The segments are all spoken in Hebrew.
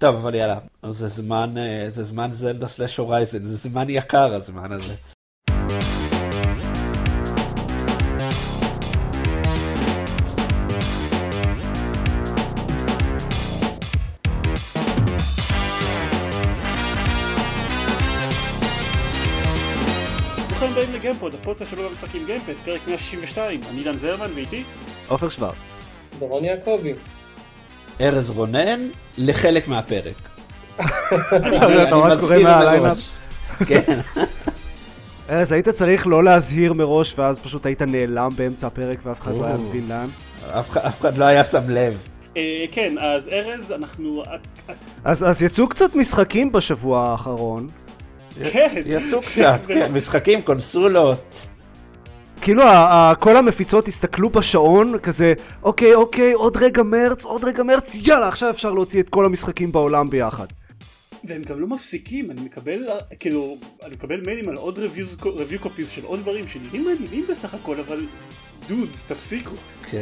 טוב, אבל יאללה, זה זמן זלדה סלש הורייזן, זה זמן יקר הזמן הזה. גיימפוד, הפודקאסט שלו במשחקים גיימפד, פרק 162, אני דן זרמן ואיתי עופר שוורץ, דורון יעקבי, ארז רונן, לחלק מהפרק. אתה ממש קורא מהליינאפ? כן. ארז, היית צריך לא להזהיר מראש ואז פשוט היית נעלם באמצע הפרק ואף אחד לא היה מבין לאן. אף אחד לא היה שם לב. כן, אז ארז, אנחנו... אז יצאו קצת משחקים בשבוע האחרון. כן, יצאו קצת, כן, משחקים, קונסולות. כאילו כל המפיצות הסתכלו בשעון, כזה, אוקיי, עוד רגע מרץ, יאללה, עכשיו אפשר להוציא את כל המשחקים בעולם ביחד. והם גם לא מפסיקים, אני מקבל מיילים על עוד review copies של עוד דברים, שנראים מעניינים בסך הכל, אבל דודס, תפסיקו.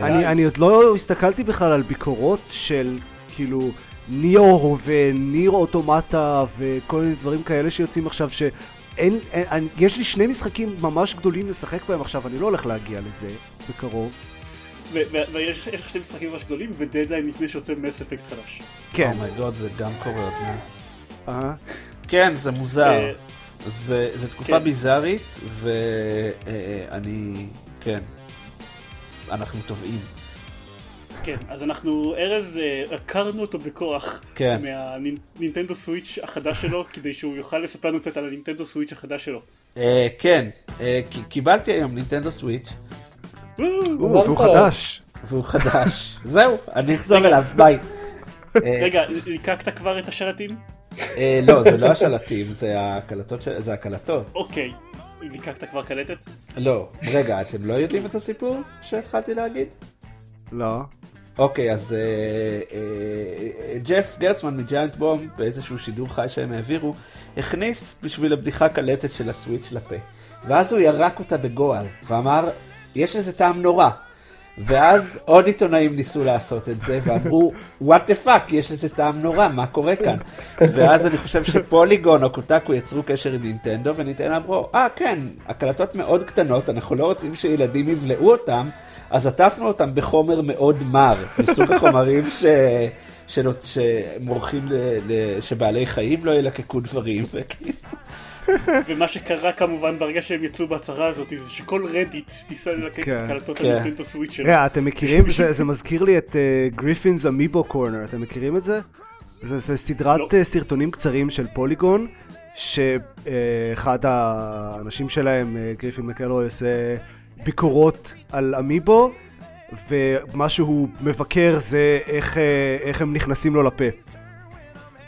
אני עוד לא הסתכלתי בכלל על ביקורות של, כאילו... ניאו וניר אוטומטה וכל מיני דברים כאלה שיוצאים עכשיו שאין, יש לי שני משחקים ממש גדולים לשחק בהם עכשיו, אני לא הולך להגיע לזה בקרוב. ויש שני משחקים ממש גדולים ודדליין לפני שיוצא Mass Effect חדש. כן. אומייגוד, זה גם קורה. כן, זה מוזר. זה תקופה ביזארית ואני, כן, אנחנו טובעים. כן, אז אנחנו, ארז, הכרנו אותו בכוח מהנינטנדו סוויץ' החדש שלו, כדי שהוא יוכל לספר לנו קצת על הנינטנדו סוויץ' החדש שלו. כן, קיבלתי היום נינטנדו סוויץ'. והוא חדש. זהו, אני אחזור אליו, ביי. רגע, ליקקת כבר את השלטים? לא, זה לא השלטים, זה הקלטות. אוקיי, ליקקת כבר קלטת? לא, רגע, אתם לא יודעים את הסיפור שהתחלתי להגיד? לא. אוקיי, אז ג'ף גרצמן מג'יינט בום, באיזשהו שידור חי שהם העבירו, הכניס בשביל הבדיחה קלטת של הסוויץ' לפה. ואז הוא ירק אותה בגועל, ואמר, יש איזה טעם נורא. ואז עוד עיתונאים ניסו לעשות את זה, ואמרו, what the fuck, יש איזה טעם נורא, מה קורה כאן? ואז אני חושב שפוליגון או קוטאקו יצרו קשר עם נינטנדו, ונינטנדו אמרו, כן, הקלטות מאוד קטנות, אנחנו לא רוצים שילדים יבלעו אותם, אז עטפנו אותם בחומר מאוד מר, מסוג החומרים שמורחים שבעלי חיים לא ילקקו דברים. ומה שקרה כמובן ברגע שהם יצאו בהצהרה הזאת, זה שכל רדיט ניסה ללקק את קלטות הנינטנדו סוויץ' שלו. אתם מכירים? זה מזכיר לי את Griffin's Amiibo Corner, אתם מכירים את זה? זה סדרת סרטונים קצרים של פוליגון, שאחד האנשים שלהם, גריפין מקלרוי, עושה... ביקורות על אמיבו, ומה שהוא מבקר זה איך הם נכנסים לו לפה.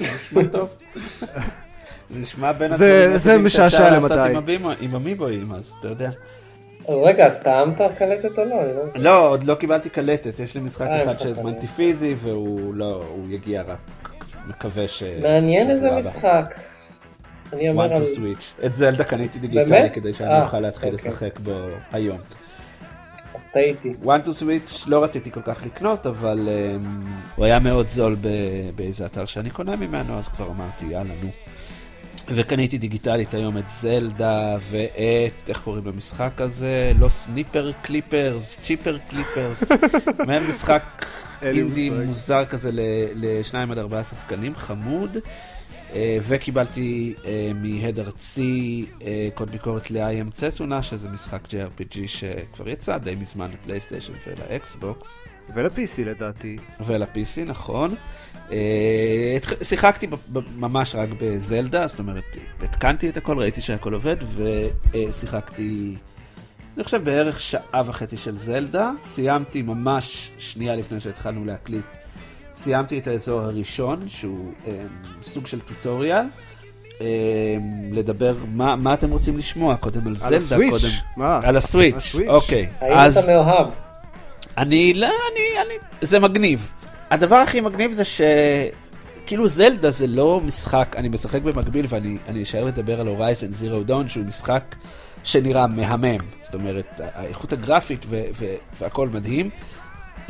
נשמע טוב. נשמע בין הדברים. זה משעשע למדי. שאתה לעשות עם אמיבוים, אז אתה יודע. רגע, אז טעמת קלטת או לא? לא, עוד לא קיבלתי קלטת. יש לי משחק אחד שהזמנתי פיזי, והוא לא, הוא יגיע רק. מקווה ש... מעניין איזה משחק. One Two Switch. את זלדה קניתי דיגיטלי כדי שאני אוכל להתחיל לשחק בו היום. אז טעיתי. One Two Switch לא רציתי כל כך לקנות, אבל הוא היה מאוד זול באיזה אתר שאני קונה ממנו, אז כבר אמרתי, יאללה, נו. וקניתי דיגיטלית היום את זלדה ואת, איך קוראים למשחק הזה? לא סניפר קליפרס, צ'יפר קליפרס. מעין משחק אינדי מוזר כזה לשניים עד 4 שחקנים, חמוד. וקיבלתי מהד ארצי קוד ביקורת ל-IM צטונה, שזה משחק JRPG שכבר יצא די מזמן לפלייסטיישן ולאקסבוקס. ול-PC לדעתי. ול-PC, נכון. שיחקתי ממש רק בזלדה, זאת אומרת, התקנתי את הכל, ראיתי שהכל עובד, ושיחקתי, אני חושב, בערך שעה וחצי של זלדה. סיימתי ממש שנייה לפני שהתחלנו להקליט. סיימתי את האזור הראשון, שהוא סוג של טוטוריאל, לדבר מה אתם רוצים לשמוע, קודם על זלדה, הסוויץ'. על הסוויץ', אוקיי. האם אתה מאוהב? אני, זה מגניב. הדבר הכי מגניב זה כאילו זלדה זה לא משחק, אני משחק במקביל ואני אשאר לדבר על הורייזן זירו דאון, שהוא משחק שנראה מהמם, זאת אומרת, האיכות הגרפית והכל מדהים.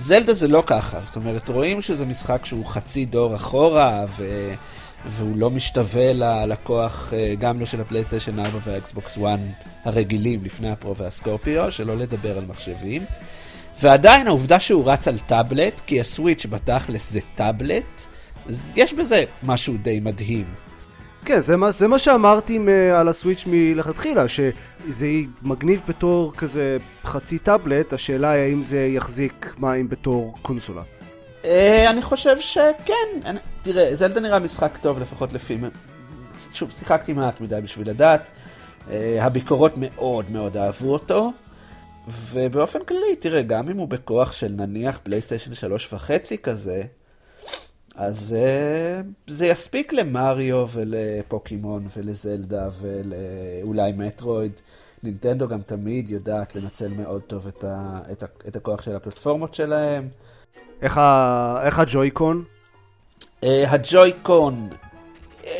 זלדה זה לא ככה, זאת אומרת, רואים שזה משחק שהוא חצי דור אחורה, והוא לא משתווה ללקוח, גם לא של הפלייסטיישן 4 והאקסבוקס 1 הרגילים, לפני הפרו והסקורפיו, שלא לדבר על מחשבים. ועדיין העובדה שהוא רץ על טאבלט, כי הסוויץ' בתכלס זה טאבלט, אז יש בזה משהו די מדהים. כן, זה מה שאמרתי על הסוויץ' מלכתחילה, שזה מגניב בתור כזה חצי טאבלט, השאלה היא האם זה יחזיק מים בתור קונסולה. אני חושב שכן, תראה, זלדה נראה משחק טוב לפחות לפי, שוב, שיחקתי מעט מדי בשביל לדעת, הביקורות מאוד מאוד אהבו אותו, ובאופן כללי, תראה, גם אם הוא בכוח של נניח פלייסטיישן 3.5 כזה, אז זה יספיק למריו ולפוקימון ולזלדה ואולי מטרויד. נינטנדו גם תמיד יודעת לנצל מאוד טוב את הכוח של הפלטפורמות שלהם. איך הג'ויקון? הג'ויקון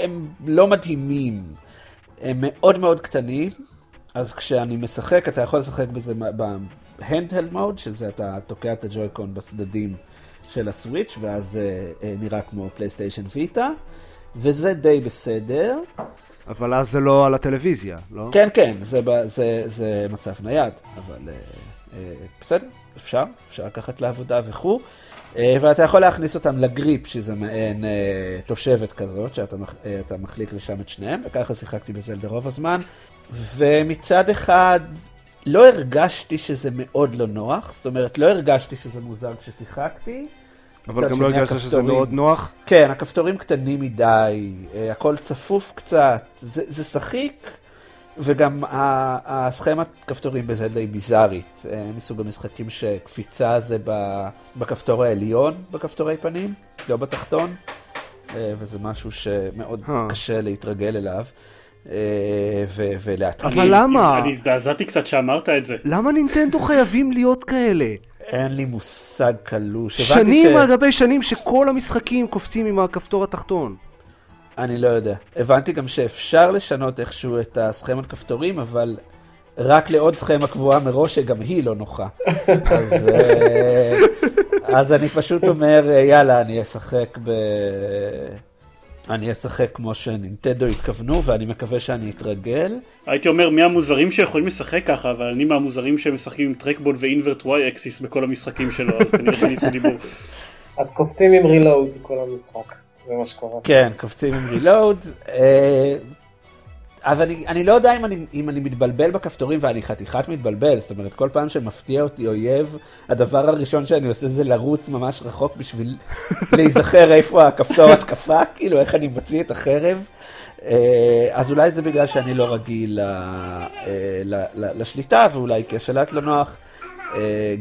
הם לא מדהימים, הם מאוד מאוד קטנים, אז כשאני משחק אתה יכול לשחק בזה בהנדהלד מוד, שזה אתה תוקע את הג'ויקון בצדדים של הסוויץ' ואז נראה כמו פלייסטיישן ויטה, וזה די בסדר. אבל אז זה לא על הטלוויזיה, לא? כן, כן, זה מצב נייד, אבל בסדר, אפשר לקחת לעבודה וכו'. ואתה יכול להכניס אותם לגריפ, שזה מעין תושבת כזאת, שאתה מחליק לשם את שניהם, וככה שיחקתי בזלדה רוב הזמן. ומצד אחד לא הרגשתי שזה מאוד לא נוח, זאת אומרת, לא הרגשתי שזה מוזר כששיחקתי. אבל גם לא הרגשתי שזה מאוד נוח? כן, הכפתורים קטנים מדי, הכל צפוף קצת, זה שחיק, וגם הסכמת כפתורים בזה די ביזארית, מסוג המשחקים שקפיצה זה בכפתור העליון, בכפתורי פנים, לא בתחתון, וזה משהו שמאוד קשה להתרגל אליו. ולהתקיף. אבל למה? אני הזדעזעתי קצת שאמרת את זה. למה נינטנדו חייבים להיות כאלה? אין לי מושג קלוש. שנים על גבי שנים שכל המשחקים קופצים עם הכפתור התחתון. אני לא יודע. הבנתי גם שאפשר לשנות איכשהו את הסכמת כפתורים, אבל רק לעוד סכמה קבועה מראש שגם היא לא נוחה. אז אני פשוט אומר, יאללה, אני אשחק אני אשחק כמו שנינטנדו התכוונו, ואני מקווה שאני אתרגל. הייתי אומר, מי המוזרים שיכולים לשחק ככה, אבל אני מהמוזרים שמשחקים עם טרקבול ואינברט וואי אקסיס בכל המשחקים שלו, אז כנראה שניסו דיבור. אז קופצים עם רילאוד כל המשחק, זה מה שקורה. כן, קופצים עם רילאוד. אבל אני לא יודע אם אני מתבלבל בכפתורים, ואני חתיכת מתבלבל, זאת אומרת, כל פעם שמפתיע אותי אויב, הדבר הראשון שאני עושה זה לרוץ ממש רחוק בשביל להיזכר איפה הכפתור התקפה, כאילו איך אני מוציא את החרב. אז אולי זה בגלל שאני לא רגיל לשליטה, ואולי כי השלט לא נוח,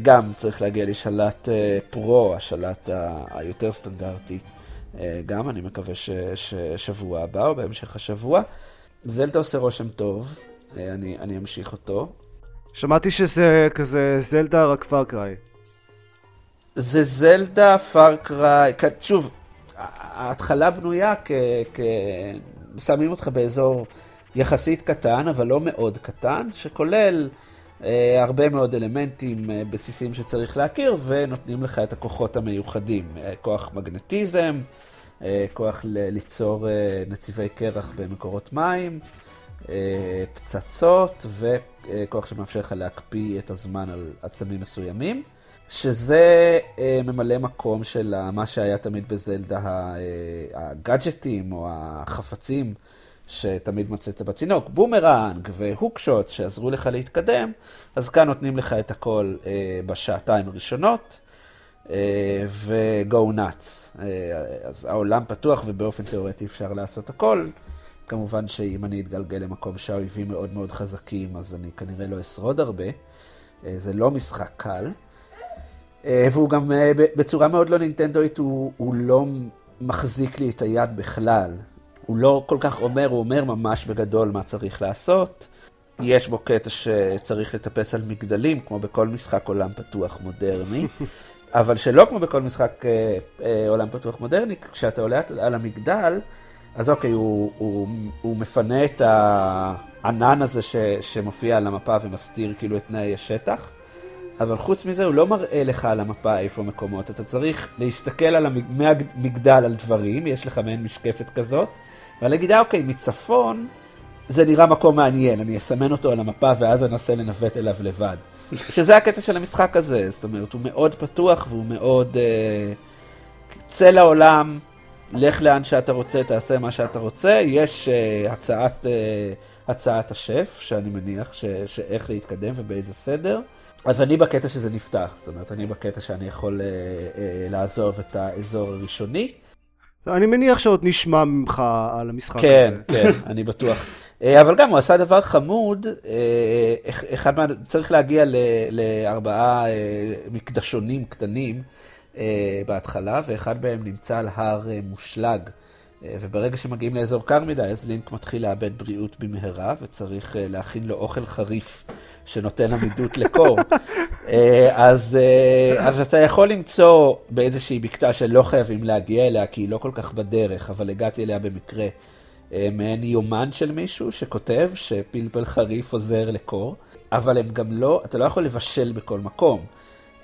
גם צריך להגיע לי שלט פרו, השלט היותר סטנדרטי. גם אני מקווה ששבוע הבא או בהמשך השבוע, זלדה עושה רושם טוב, אני אמשיך אותו. שמעתי שזה כזה זלדה רק פאר קריי. זה זלדה, פאר קריי, שוב, ההתחלה בנויה שמים אותך באזור יחסית קטן, אבל לא מאוד קטן, שכולל הרבה מאוד אלמנטים בסיסיים שצריך להכיר, ונותנים לך את הכוחות המיוחדים, כוח מגנטיזם, כוח ליצור נציבי קרח במקורות מים, פצצות וכוח שמאפשר לך להקפיא את הזמן על עצמים מסוימים, שזה ממלא מקום של מה שהיה תמיד בזלדה הגאדג'טים או החפצים שתמיד מצאת בצינוק, בומרנג והוקשוט שעזרו לך להתקדם, אז כאן נותנים לך את הכל בשעתיים הראשונות, ו-go nuts. אז העולם פתוח ובאופן תיאורטי אפשר לעשות הכל. כמובן שאם אני אתגלגל למקום שהאויבים מאוד מאוד חזקים, אז אני כנראה לא אשרוד הרבה. זה לא משחק קל. והוא גם בצורה מאוד לא נינטנדוית, הוא לא מחזיק לי את היד בכלל. הוא לא כל כך אומר, הוא אומר ממש בגדול מה צריך לעשות. יש בו קטע שצריך לטפס על מגדלים, כמו בכל משחק עולם פתוח מודרני. אבל שלא כמו בכל משחק עולם פתוח מודרני, כשאתה עולה על המגדל, אז אוקיי, הוא מפנה את הענן הזה שמופיע על המפה ומסתיר כאילו את תנאי השטח, אבל חוץ מזה הוא לא מראה לך על המפה איפה מקומות, אתה צריך להסתכל על המגדל על דברים, יש לך מעין משקפת כזאת, ואני אגיד, אוקיי, מצפון זה נראה מקום מעניין, אני אסמן אותו על המפה ואז אני אנסה לנווט אליו לבד. שזה הקטע של המשחק הזה, זאת אומרת, הוא מאוד פתוח והוא מאוד צא לעולם, לך לאן שאתה רוצה, תעשה מה שאתה רוצה, יש הצעת השף, שאני מניח שאיך להתקדם ובאיזה סדר, אז אני בקטע שזה נפתח, זאת אומרת, אני בקטע שאני יכול לעזוב את האזור הראשוני. אני מניח שעוד נשמע ממך על המשחק כן, הזה. כן, כן, אני בטוח. אבל גם הוא עשה דבר חמוד, צריך להגיע לארבעה מקדשונים קטנים בהתחלה, ואחד מהם נמצא על הר מושלג. וברגע שמגיעים לאזור קר מדי, אז לינק מתחיל לאבד בריאות במהרה, וצריך להכין לו אוכל חריף שנותן עמידות לקור. אז אתה יכול למצוא באיזושהי בקתה שלא חייבים להגיע אליה, כי היא לא כל כך בדרך, אבל הגעתי אליה במקרה מעין יומן של מישהו שכותב שפלפל חריף עוזר לקור, אבל הם גם לא, אתה לא יכול לבשל בכל מקום.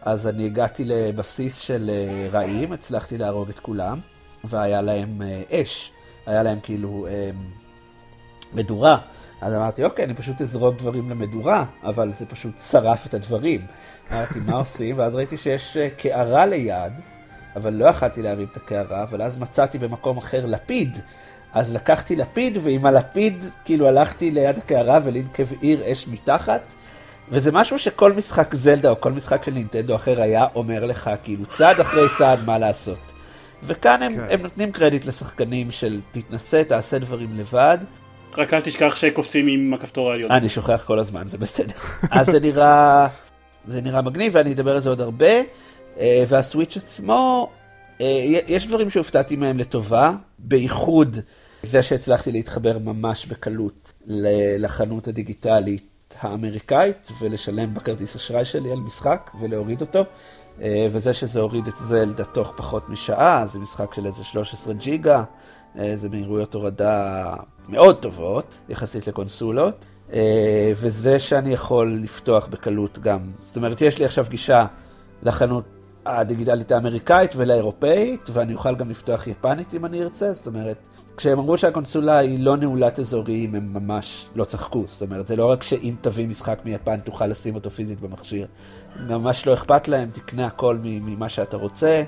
אז אני הגעתי לבסיס של רעים, הצלחתי להרוג את כולם, והיה להם אש, היה להם כאילו מדורה. אז אמרתי, אוקיי, אני פשוט אזרוק דברים למדורה, אבל זה פשוט שרף את הדברים. אמרתי, מה עושים? ואז ראיתי שיש קערה ליד, אבל לא יכלתי להרים את הקערה, אבל אז מצאתי במקום אחר לפיד. אז לקחתי לפיד, ועם הלפיד כאילו הלכתי ליד הקערה ולנקב עיר אש מתחת, וזה משהו שכל משחק זלדה או כל משחק של נינטנדו אחר היה אומר לך, כאילו צעד אחרי צעד מה לעשות. וכאן הם נותנים קרדיט לשחקנים של תתנסה, תעשה דברים לבד. רק אל תשכח שקופצים עם הכפתור העליון. אני שוכח כל הזמן, זה בסדר. אז זה נראה מגניב, ואני אדבר על זה עוד הרבה. והסוויץ' עצמו, יש דברים שהופתעתי מהם לטובה, בייחוד זה שהצלחתי להתחבר ממש בקלות לחנות הדיגיטלית האמריקאית, ולשלם בכרטיס אשראי שלי על משחק ולהוריד אותו. וזה שזה הוריד את זלדה תוך פחות משעה, זה משחק של איזה 13 ג'יגה, זה מהירויות הורדה מאוד טובות, יחסית לקונסולות, וזה שאני יכול לפתוח בקלות גם, זאת אומרת, יש לי עכשיו גישה לחנות הדיגיטלית האמריקאית ולאירופאית, ואני אוכל גם לפתוח יפנית אם אני ארצה, זאת אומרת, כשהם אמרו שהקונסולה היא לא נעולת אזורים, הם ממש לא צחקו, זאת אומרת, זה לא רק שאם תביא משחק מיפן תוכל לשים אותו פיזית במכשיר, ממש לא אכפת להם, תקנה הכל ממה שאתה רוצה,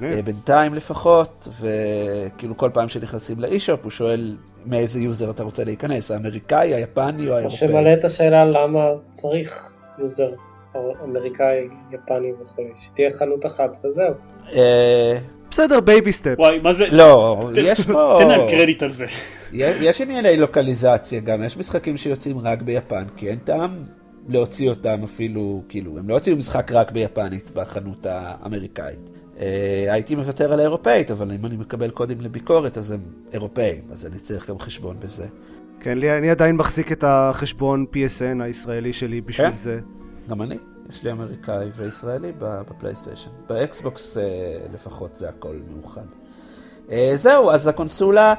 בינתיים לפחות, וכאילו כל פעם שנכנסים לאישופ, הוא שואל מאיזה יוזר אתה רוצה להיכנס, האמריקאי, היפני או האירופאי. שמעלה את השאלה למה צריך יוזר אמריקאי, יפני וכו', שתהיה חנות אחת וזהו. בסדר, בייבי סטפס. וואי, מה זה? לא, יש פה... תן להם קרדיט על זה. יש ענייני לוקליזציה גם, יש משחקים שיוצאים רק ביפן, כי אין טעם להוציא אותם אפילו, כאילו, הם לא הוציאו משחק רק ביפנית בחנות האמריקאית. הייתי מוותר על האירופאית, אבל אם אני מקבל קודם לביקורת, אז הם אירופאים, אז אני צריך גם חשבון בזה. כן, אני עדיין מחזיק את החשבון PSN הישראלי שלי בשביל זה. גם אני. יש לי אמריקאי וישראלי בפלייסטיישן. באקסבוקס לפחות זה הכל מאוחד. זהו, אז הקונסולה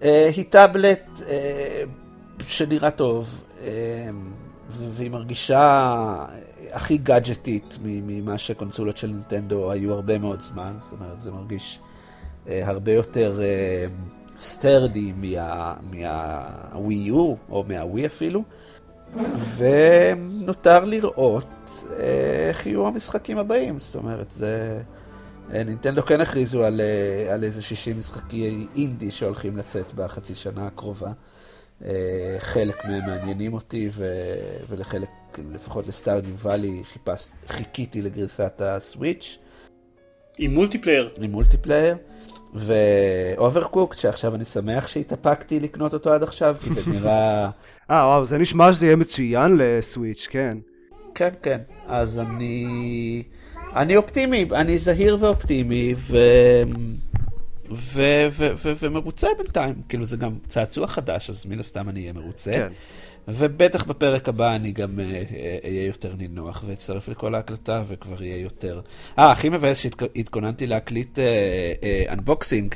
היא טאבלט שנראה טוב, והיא מרגישה הכי גאדג'טית ממה שקונסולות של נינטנדו היו הרבה מאוד זמן, זאת אומרת, זה מרגיש הרבה יותר סטרדי מהווי יו, או מהווי אפילו, ונותר לראות איך יהיו המשחקים הבאים, זאת אומרת, זה... נינטנדו כן הכריזו על איזה 60 משחקי אינדי שהולכים לצאת בחצי שנה הקרובה, חלק מהם מעניינים אותי, ולחלק, לפחות לסטארדיו ואלי, חיכיתי לגרסת הסוויץ'. עם מולטיפלייר. עם מולטיפלייר, ואוברקוקט, שעכשיו אני שמח שהתאפקתי לקנות אותו עד עכשיו, כי זה נראה... וואו, זה נשמע שזה יהיה מצוין לסוויץ', כן. כן, כן, אז אני אופטימי, אני זהיר ואופטימי, ומרוצה בינתיים, כאילו זה גם צעצוע חדש, אז מן הסתם אני אהיה מרוצה. ובטח בפרק הבא אני גם אהיה יותר נינוח ואצטרף לכל ההקלטה וכבר יהיה יותר... הכי מבאס שהתכוננתי להקליט אנבוקסינג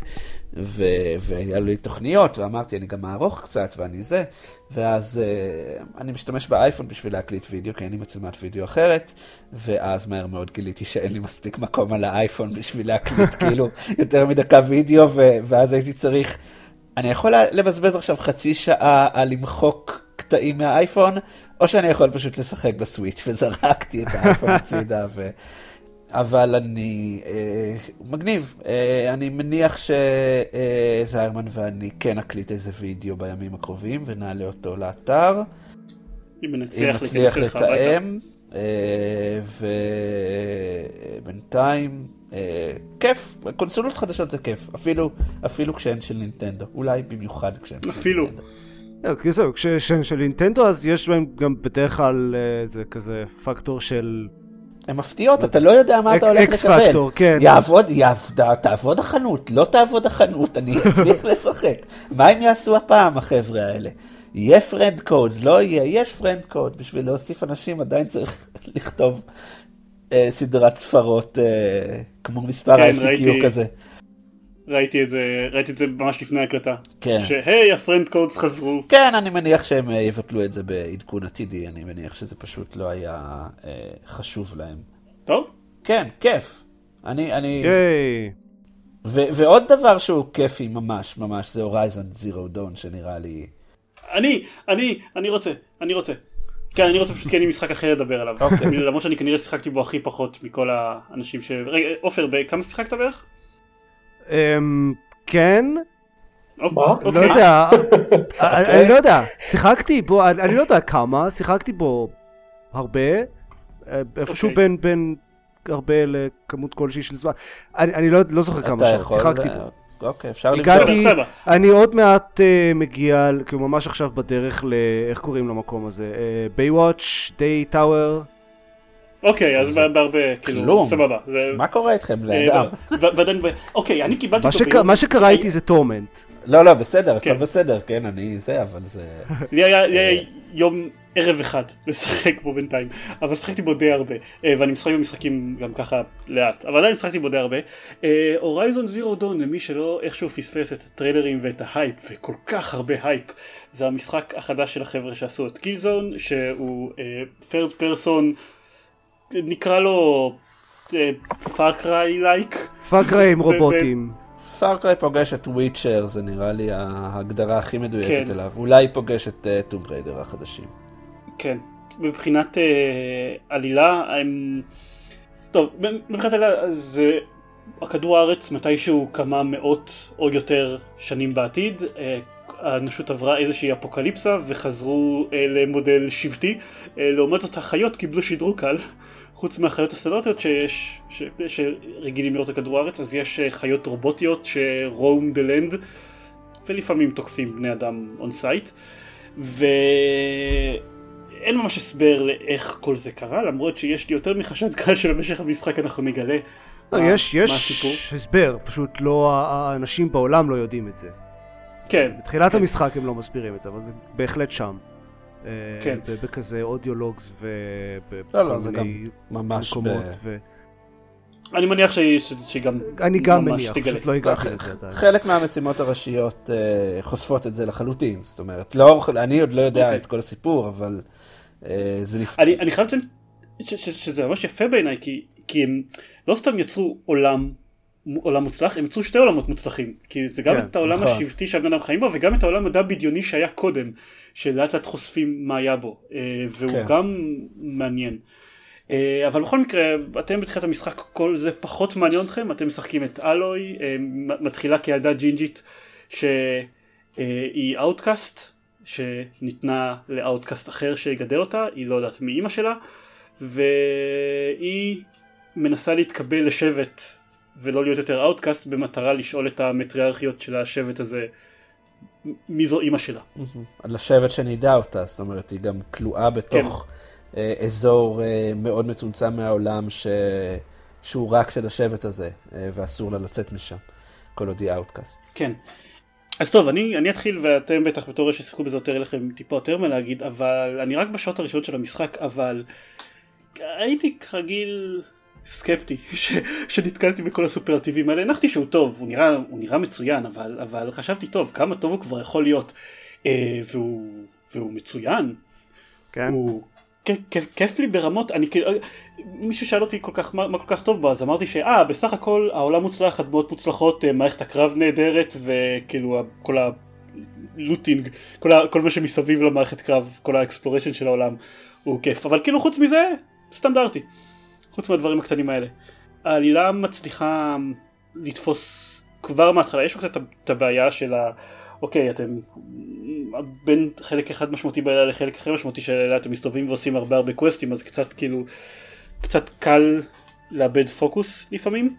והיה לי תוכניות ואמרתי אני גם ארוך קצת ואני זה ואז אני משתמש באייפון בשביל להקליט וידאו כי אין לי מצלמת וידאו אחרת ואז מהר מאוד גיליתי שאין לי מספיק מקום על האייפון בשביל להקליט כאילו יותר מדקה וידאו ואז הייתי צריך... אני יכול לבזבז עכשיו חצי שעה על למחוק קטעים מהאייפון, או שאני יכול פשוט לשחק בסוויץ' וזרקתי את האייפון הצידה. אבל אני מגניב. אני מניח שזיירמן ואני כן נקליט איזה וידאו בימים הקרובים ונעלה אותו לאתר. אם נצליח לתאם. ובינתיים כיף, קונסולות חדשות זה כיף, אפילו כשאין של נינטנדו, אולי במיוחד כשאין של נינטנדו. אפילו כשאין של נינטנדו אז יש בהם גם בדרך כלל איזה כזה פקטור של הן מפתיעות, אתה לא יודע מה אתה הולך לקבל. אקס-פקטור, כן. תעבוד החנות, לא תעבוד החנות, אני אצליח לשחק. מה אם יעשו הפעם החבר'ה האלה? יהיה פרנד קוד, לא יהיה, יש פרנד קוד, בשביל להוסיף אנשים עדיין צריך לכתוב סדרת ספרות כמו מספר ICQ כזה. ראיתי את זה ממש לפני הקלטה. כן. שהי, הפרנד קודס חזרו. כן, אני מניח שהם יבטלו את זה בעדכון עתידי, אני מניח שזה פשוט לא היה חשוב להם. טוב? כן, כיף. ייי. ועוד דבר שהוא כיפי ממש, ממש, זה Horizon Zero Dawn שנראה לי... אני רוצה. כן, אני רוצה פשוט, כי אני משחק אחר לדבר עליו. למרות שאני כנראה שיחקתי בו הכי פחות מכל האנשים ש... רגע, עופר, כמה שיחקת בערך? כן? לא יודע. אני לא יודע. שיחקתי בו, אני לא יודע כמה, שיחקתי בו הרבה. איפשהו בין הרבה לכמות כלשהי של זמן. אני לא זוכר כמה שיחקתי בו. אוקיי, אפשר לבדוק. אני עוד מעט מגיע, כאילו ממש עכשיו בדרך ל... איך קוראים למקום הזה? Baywatch, Day Tower. אוקיי, אז בהרבה, כאילו, סבבה. מה קורה איתכם? אוקיי, אני קיבלתי אותו ביום. מה שקרה איתי זה טורמנט. לא, בסדר, הכל בסדר, כן, אני זה, אבל זה... לי היה יום ערב אחד לשחק בו בינתיים, אבל שחקתי בו די הרבה, ואני משחק במשחקים גם ככה לאט, אבל עדיין שחקתי בו די הרבה. הורייזון זירו דון, למי שלא איכשהו פספס את הטריילרים ואת ההייפ, וכל כך הרבה הייפ, זה המשחק החדש של החבר'ה שעשו את קילזון, שהוא third person, נקרא לו פארקריי לייק. פארקריי עם רובוטים. פארקריי פוגש את וויצ'ר, זה נראה לי ההגדרה הכי מדויקת אליו. אולי פוגש את טום בריידר החדשים. כן, מבחינת עלילה, טוב, מבחינת עלילה זה הכדור הארץ מתישהו כמה מאות או יותר שנים בעתיד. האנושות עברה איזושהי אפוקליפסה וחזרו למודל שבטי. לעומת זאת החיות קיבלו שדרוג קל. חוץ מהחיות הסטנדרטיות שיש, שרגילים לראות הכדור הארץ, אז יש חיות רובוטיות שרום דה לנד, ולפעמים תוקפים בני אדם און סייט, ואין ממש הסבר לאיך כל זה קרה, למרות שיש לי יותר מחשד קל שבמשך המשחק אנחנו נגלה מה הסיפור. יש הסבר, פשוט לא, האנשים בעולם לא יודעים את זה. כן. בתחילת המשחק הם לא מסבירים את זה, אבל זה בהחלט שם. כן. בכזה אודיולוגס לא, זה גם ממש אני מניח שגם אני גם מניח, פשוט לא הגעתי לזה עדיין. חלק מהמשימות הראשיות חושפות את זה לחלוטין, זאת אומרת אני עוד לא יודע את כל הסיפור, אבל זה נפתח. אני חייב שזה ממש יפה בעיניי, כי הם לא סתם יצרו עולם מוצלח, הם יצרו שתי עולמות מוצלחים, כי זה גם את העולם השבטי שהבני אדם חיים בו, וגם את העולם מדע בדיוני שהיה קודם, שלאט לאט חושפים מה היה בו, והוא גם מעניין. אבל בכל מקרה, אתם בתחילת המשחק, כל זה פחות מעניין אתכם, אתם משחקים את אלוי, מתחילה כילדה ג'ינג'ית, שהיא אאוטקאסט, שניתנה לאאוטקאסט אחר שיגדל אותה, היא לא יודעת מאמא שלה, והיא מנסה להתקבל לשבט, ולא להיות יותר אאוטקאסט, במטרה לשאול את המטריארכיות של השבט הזה, מי זו אימא שלה. על השבט שנידע אותה, זאת אומרת, היא גם כלואה בתוך אזור מאוד מצומצם מהעולם, שהוא רק של השבט הזה, ואסור לה לצאת משם, כל עוד היא אאוטקאסט. כן. אז טוב, אני אתחיל, ואתם בטח בתור ששיחקו בזה יותר לכם טיפה יותר מה להגיד, אבל אני רק בשעות הראשונות של המשחק, אבל הייתי כרגיל סקפטי, שנתקלתי בכל הסופרטיבים האלה, הנחתי שהוא טוב, הוא נראה מצוין, אבל חשבתי טוב, כמה טוב הוא כבר יכול להיות, והוא מצוין, הוא כיף לי ברמות, מישהו שאל אותי מה כל כך טוב בו, אז אמרתי שבסך הכל העולם מוצלח, הדמות מוצלחות, מערכת הקרב נהדרת, וכאילו כל הלוטינג, כל מה שמסביב למערכת קרב, כל האקספלוריישן של העולם הוא כיף, אבל כאילו חוץ מזה, סטנדרטי, חוץ מהדברים הקטנים האלה. העלילה מצליחה לתפוס כבר מההתחלה, יש קצת את הבעיה של אוקיי, אתם בין חלק אחד משמעותי בעלילה לחלק אחר משמעותי של העלילה, אתם מסתובבים ועושים הרבה קווסטים, אז קצת קל לאבד פוקוס לפעמים,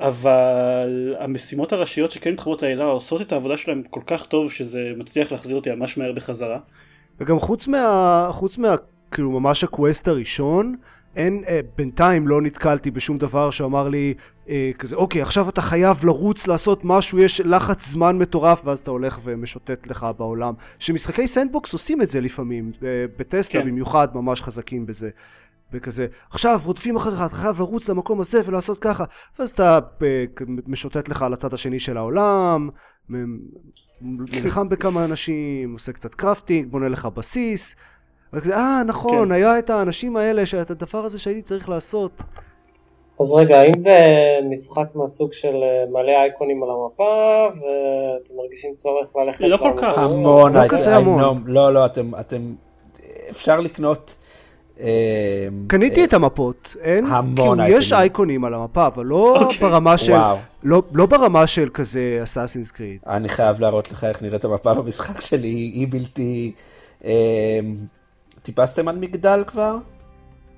אבל המשימות הראשיות שכן מתחברות לעלילה עושות את העבודה שלהם כל כך טוב, שזה מצליח להחזיר אותי ממש מהר בחזרה. וגם חוץ מה כאילו ממש הקווסט הראשון, בינתיים לא נתקלתי בשום דבר שאמר לי כזה, אוקיי, עכשיו אתה חייב לרוץ לעשות משהו, יש לחץ זמן מטורף, ואז אתה הולך ומשוטט לך בעולם. שמשחקי סנדבוקס עושים את זה לפעמים, בטסלה במיוחד ממש חזקים בזה. וכזה, עכשיו רודפים אחריך, אתה חייב לרוץ למקום הזה ולעשות ככה, ואז אתה משוטט לך על הצד השני של העולם, מלחם בכמה אנשים, עושה קצת קרפטינג, בונה לך בסיס, נכון, היה את האנשים האלה, את הדבר הזה שהייתי צריך לעשות. אז רגע, אם זה משחק מהסוג של מלא אייקונים על המפה, ואתם מרגישים צורך ללכת... לא כל כך. המון, לא, אתם... אפשר לקנות... קניתי את המפות, אין? המון אייקונים. יש אייקונים על המפה, אבל לא ברמה של כזה Assassin's Creed. אני חייב להראות לך איך נראית המפה במשחק שלי, היא בלתי... טיפסתם על מגדל כבר?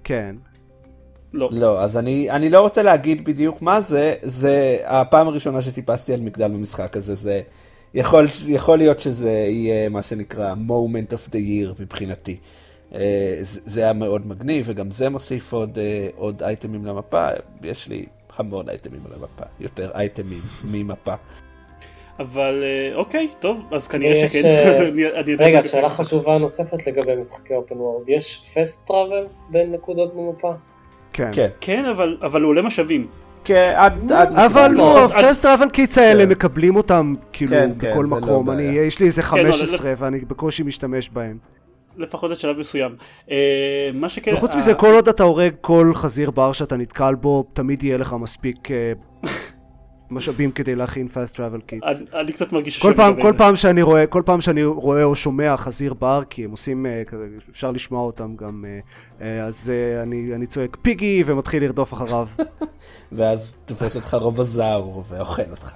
כן. לא, אז אני לא רוצה להגיד בדיוק מה זה, זה הפעם הראשונה שטיפסתי על מגדל במשחק הזה, זה יכול להיות שזה יהיה מה שנקרא moment of the year מבחינתי. זה היה מאוד מגניב, וגם זה מוסיף עוד אייטמים למפה, יש לי המון אייטמים למפה, יותר אייטמים ממפה. אבל אוקיי, טוב, אז כנראה שכן. רגע, שאלה חשובה נוספת לגבי משחקי אופן וורד, יש פסט טראבל בין נקודות במפה? כן, אבל הוא עולה משאבים. כן, אבל לא, פסט טראבל קיץ האלה מקבלים אותם כאילו בכל מקום, יש לי איזה 15 ואני בקושי משתמש בהם. לפחות לשלב מסוים. וחוץ מזה, כל עוד אתה הורג כל חזיר בר שאתה נתקל בו, תמיד יהיה לך מספיק... משאבים כדי להכין fast travel kits. אני קצת מרגיש ששומע בזה. כל פעם שאני רואה או שומע חזיר בר, כי הם עושים, אפשר לשמוע אותם גם, אז אני צועק פיגי ומתחיל לרדוף אחריו. ואז תופס אותך רובוזאור ואוכל אותך.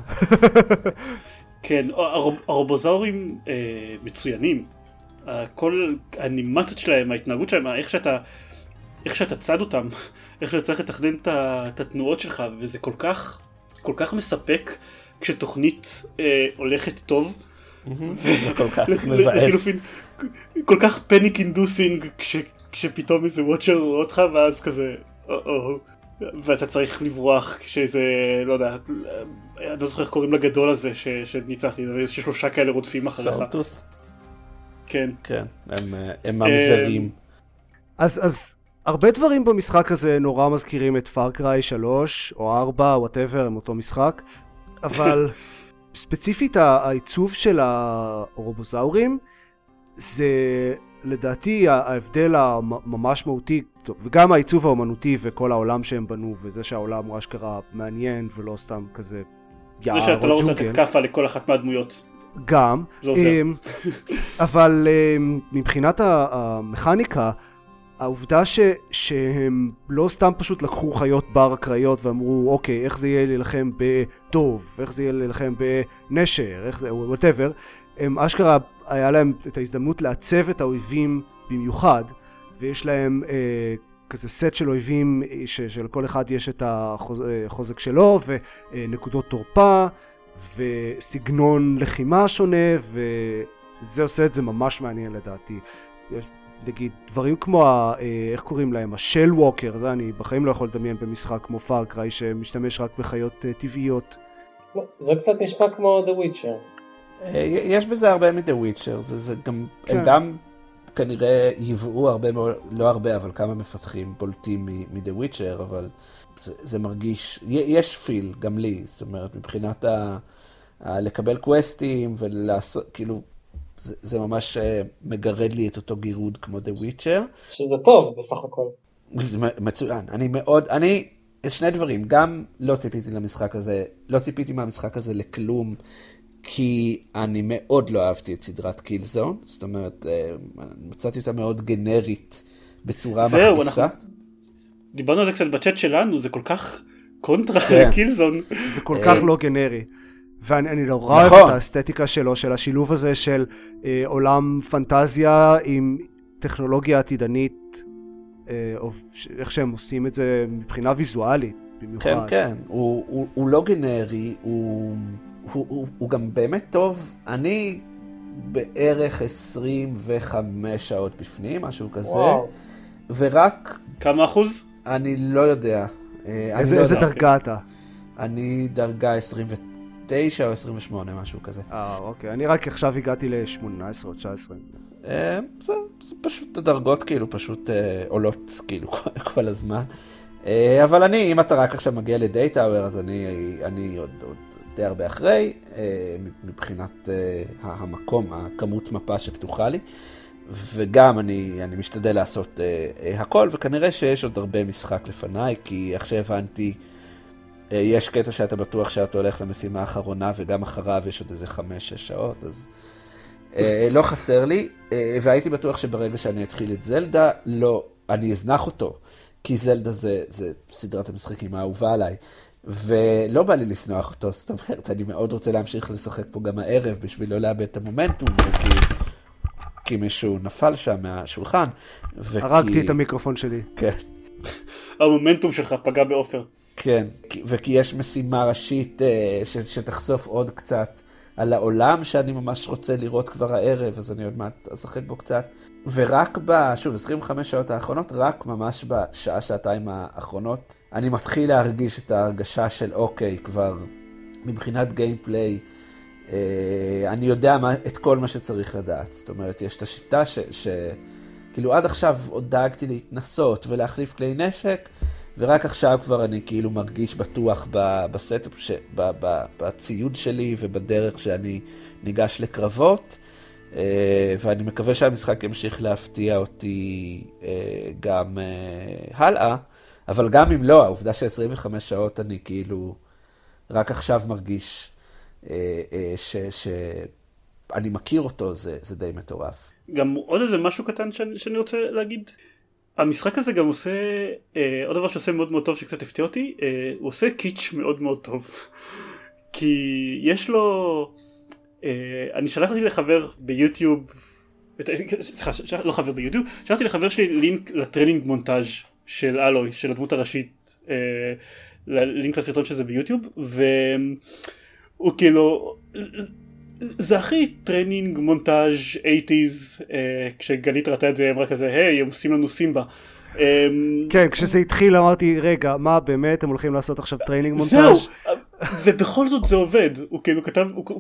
כן, הרובוזאורים מצוינים. כל האנימציות שלהם, ההתנהגות שלהם, איך שאתה צד אותם, איך שאתה צריך לתכנן את התנועות שלך, וזה כל כך מספק כשתוכנית הולכת טוב, כל כך פניק אינדוסינג כשפתאום איזה וואצ'ר רואה אותך ואז כזה ואתה צריך לברוח כשאיזה, לא יודע, אני לא זוכר איך קוראים לגדול הזה שניצחתי, יש 3 כאלה רודפים אחריך. כן, הם ממזרים. אז הרבה דברים במשחק הזה נורא מזכירים את Far Cry 3 או 4 או whatever, הם אותו משחק, אבל ספציפית העיצוב של הרובוזאורים זה לדעתי ההבדל הממש מהותי, וגם העיצוב האומנותי וכל העולם שהם בנו, וזה שהעולם הוא אשכרה מעניין ולא סתם כזה יער או ג'ונגל. זה שאתה לא רוצה לתת כפה לכל אחת מהדמויות. גם, אבל מבחינת המכניקה, העובדה שהם לא סתם פשוט לקחו חיות בר הקראיות ואמרו, אוקיי, איך זה יהיה ללחם בדוב, איך זה יהיה ללחם בנשר, איך זה, whatever, הם אשכרה, היה להם את ההזדמנות לעצב את האויבים במיוחד, ויש להם כזה סט של אויבים שלכל אחד יש את החוזק שלו, ונקודות תורפה, וסגנון לחימה שונה, וזה עושה את זה ממש מעניין לדעתי. נגיד, דברים כמו, איך קוראים להם, השל ווקר, זה אני בחיים לא יכול לדמיין במשחק כמו Far Cry שמשתמש רק בחיות טבעיות. זה קצת נשמע כמו The Witcher. יש בזה הרבה מדה וויצ'ר, זה גם, הם גם כנראה יבואו הרבה, לא הרבה, אבל כמה מפתחים בולטים מדה וויצ'ר, אבל זה מרגיש, יש פיל, גם לי, זאת אומרת, מבחינת לקבל קווסטים ולעשות, כאילו, זה ממש מגרד לי את אותו גירוד כמו דה וויצ'ר. שזה טוב בסך הכל. מצוין, אני שני דברים, גם לא ציפיתי למשחק הזה, לא ציפיתי מהמשחק הזה לכלום, כי אני מאוד לא אהבתי את סדרת קילזון, זאת אומרת, מצאתי אותה מאוד גנרית בצורה מכניסה. דיברנו על זה קצת בצ'אט שלנו, זה כל כך קונטרה לקילזון. זה כל כך לא גנרי. ואני לא רואה את האסתטיקה שלו, של השילוב הזה של עולם פנטזיה עם טכנולוגיה עתידנית, או איך שהם עושים את זה מבחינה ויזואלית. כן, כן, הוא לא גנרי, הוא גם באמת טוב. אני בערך 25 שעות בפנים, משהו כזה. וואו. ורק... כמה אחוז? אני לא יודע. איזה דרגה אתה? אני דרגה 29 או 28, משהו כזה. אוקיי. אני רק עכשיו הגעתי ל-18 או 19. זה פשוט הדרגות כאילו פשוט עולות כאילו כל הזמן. אבל אני, אם אתה רק עכשיו מגיע לדייטאוור, אז אני עוד די הרבה אחרי, מבחינת המקום, הכמות מפה שפתוחה לי, וגם אני משתדל לעשות הכל, וכנראה שיש עוד הרבה משחק לפניי, כי עכשיו הבנתי, יש קטע שאתה בטוח שאתה הולך למשימה האחרונה, וגם אחריו יש עוד איזה 5-6 שעות, אז לא חסר לי, והייתי בטוח שברגע שאני אתחיל את זלדה, לא, אני אזנח אותו, כי זלדה זה סדרת המשחקים האהובה עליי, ולא בא לי לסנוח אותו, זאת אומרת, אני מאוד רוצה להמשיך לשחק פה גם הערב, בשביל לא לאבד את המומנטום, כי מישהו נפל שם מהשולחן. הרגתי את המיקרופון שלי. כן. המומנטום שלך פגע באופר. כן, וכי יש משימה ראשית שתחשוף עוד קצת על העולם, שאני ממש רוצה לראות כבר הערב, אז אני עוד מעט אשחק בו קצת. ורק שוב, 25 שעות האחרונות, רק ממש בשעה, שעתיים האחרונות, אני מתחיל להרגיש את ההרגשה של אוקיי, כבר מבחינת גיימפליי, אני יודע את כל מה שצריך לדעת. זאת אומרת, יש את השיטה כאילו עד עכשיו עוד דאגתי להתנסות ולהחליף כלי נשק, ורק עכשיו כבר אני כאילו מרגיש בטוח בסטאפ, בציוד שלי ובדרך שאני ניגש לקרבות, ואני מקווה שהמשחק ימשיך להפתיע אותי גם הלאה, אבל גם אם לא, העובדה ש25 שעות אני כאילו רק עכשיו מרגיש שאני מכיר אותו, זה די מטורף. גם עוד איזה משהו קטן שאני רוצה להגיד, המשחק הזה גם עושה, עוד דבר שעושה מאוד מאוד טוב שקצת הפתיע אותי, הוא עושה קיץ' מאוד מאוד טוב, כי יש לו, אני שלחתי לחבר ביוטיוב, סליחה, לא חבר ביוטיוב, שלחתי לחבר שלי לינק לטרנינג מונטאז' של אלוי, של הדמות הראשית, לינק לסרטון שזה ביוטיוב, והוא כאילו, זה הכי טרנינג מונטאז' 80s, כשגלית ראתה את זה הם רק כזה, היי, הם עושים לנו סימבה. כן, כשזה התחיל אמרתי, רגע, מה באמת הם הולכים לעשות עכשיו טרנינג מונטאז'? זהו, ובכל זאת זה עובד, הוא כאילו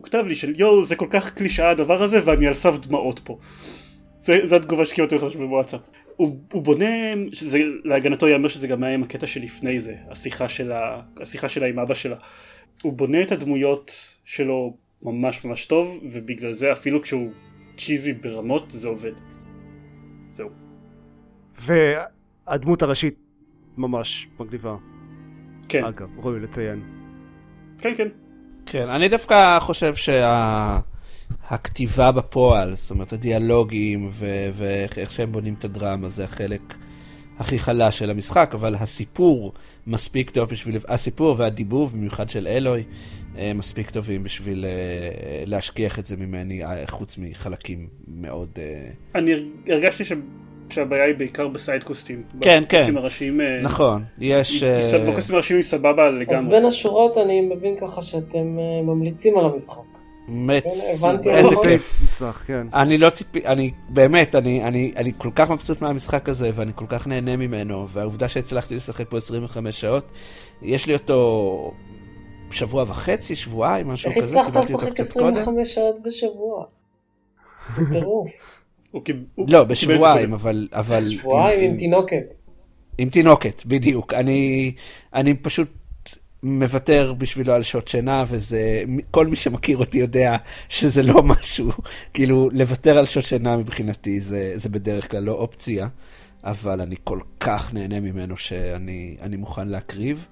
כתב לי של, יואו, זה כל כך קלישאה הדבר הזה, ואני על סף דמעות פה. זו התגובה שקיעה יותר חשוב במועצה. הוא בונה, להגנתו יאמר שזה גם היה עם הקטע שלפני זה, השיחה שלה עם אבא שלה. הוא בונה את הדמויות שלו ממש ממש טוב, ובגלל זה אפילו כשהוא צ'יזי ברמות זה עובד. זהו. והדמות הראשית ממש מגניבה. כן. אגב, ראוי לציין. כן, כן. כן, אני דווקא חושב הכתיבה בפועל, זאת אומרת הדיאלוגים ואיך שהם בונים את הדרמה, זה החלק הכי חלש של המשחק, אבל הסיפור מספיק טוב בשביל, הסיפור והדיבוב במיוחד של אלוי מספיק טובים בשביל להשכיח את זה ממני, חוץ מחלקים מאוד... אני הרגשתי שהבעיה היא בעיקר בסייד קוסטים. כן, כן. קוסטים הראשיים... נכון, יש... בקוסטים הראשיים היא סבבה לגמרי. אז בין השורות אני מבין ככה שאתם ממליצים על המשחק. איזה כיף מצלח, כן. אני לא ציפי, אני באמת, אני כל כך מבסוט מהמשחק הזה, ואני כל כך נהנה ממנו, והעובדה שהצלחתי לשחק פה 25 שעות, יש לי אותו שבוע וחצי, שבועיים, משהו כזה. איך הצלחת לשחק 25 שעות בשבוע? זה טירוף. לא, בשבועיים, אבל... בשבועיים עם תינוקת. עם תינוקת, בדיוק. אני פשוט מוותר בשבילו על שעות שינה, וזה, כל מי שמכיר אותי יודע שזה לא משהו, כאילו, לוותר על שעות שינה מבחינתי, זה בדרך כלל לא אופציה, אבל אני כל כך נהנה ממנו שאני מוכן להקריב,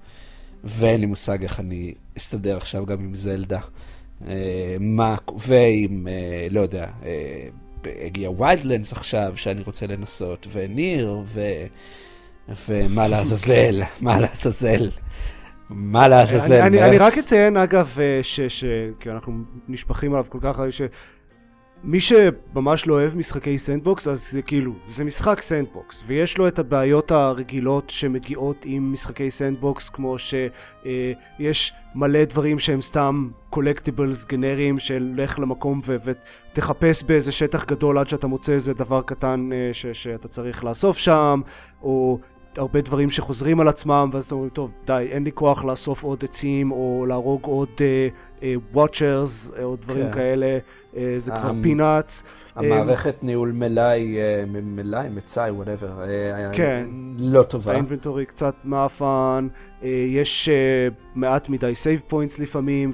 ואין לי מושג איך אני אסתדר עכשיו גם עם זלדה, ועם, לא יודע, הגיע וויילדלנדס עכשיו, שאני רוצה לנסות, וניר, ומה לעזאזל, מה לעזאזל. מה לעזאזל? אני רק אציין, אגב, כי אנחנו נשפכים עליו כל כך, מי שממש לא אוהב משחקי סנדבוקס, אז זה כאילו, זה משחק סנדבוקס, ויש לו את הבעיות הרגילות שמגיעות עם משחקי סנדבוקס, כמו שיש מלא דברים שהם סתם collectibles גנריים, של לך למקום ותחפש באיזה שטח גדול עד שאתה מוצא איזה דבר קטן שאתה צריך לאסוף שם, או הרבה דברים שחוזרים על עצמם, ואז אתם אומרים, טוב, די, אין לי כוח לאסוף עוד עצים, או להרוג עוד watchers, או דברים כאלה, זה כבר פינאץ. המערכת ניהול מלאי, whatever, לא טובה. האינבנטורי קצת מאפן, יש מעט מדי סייב פוינטס לפעמים,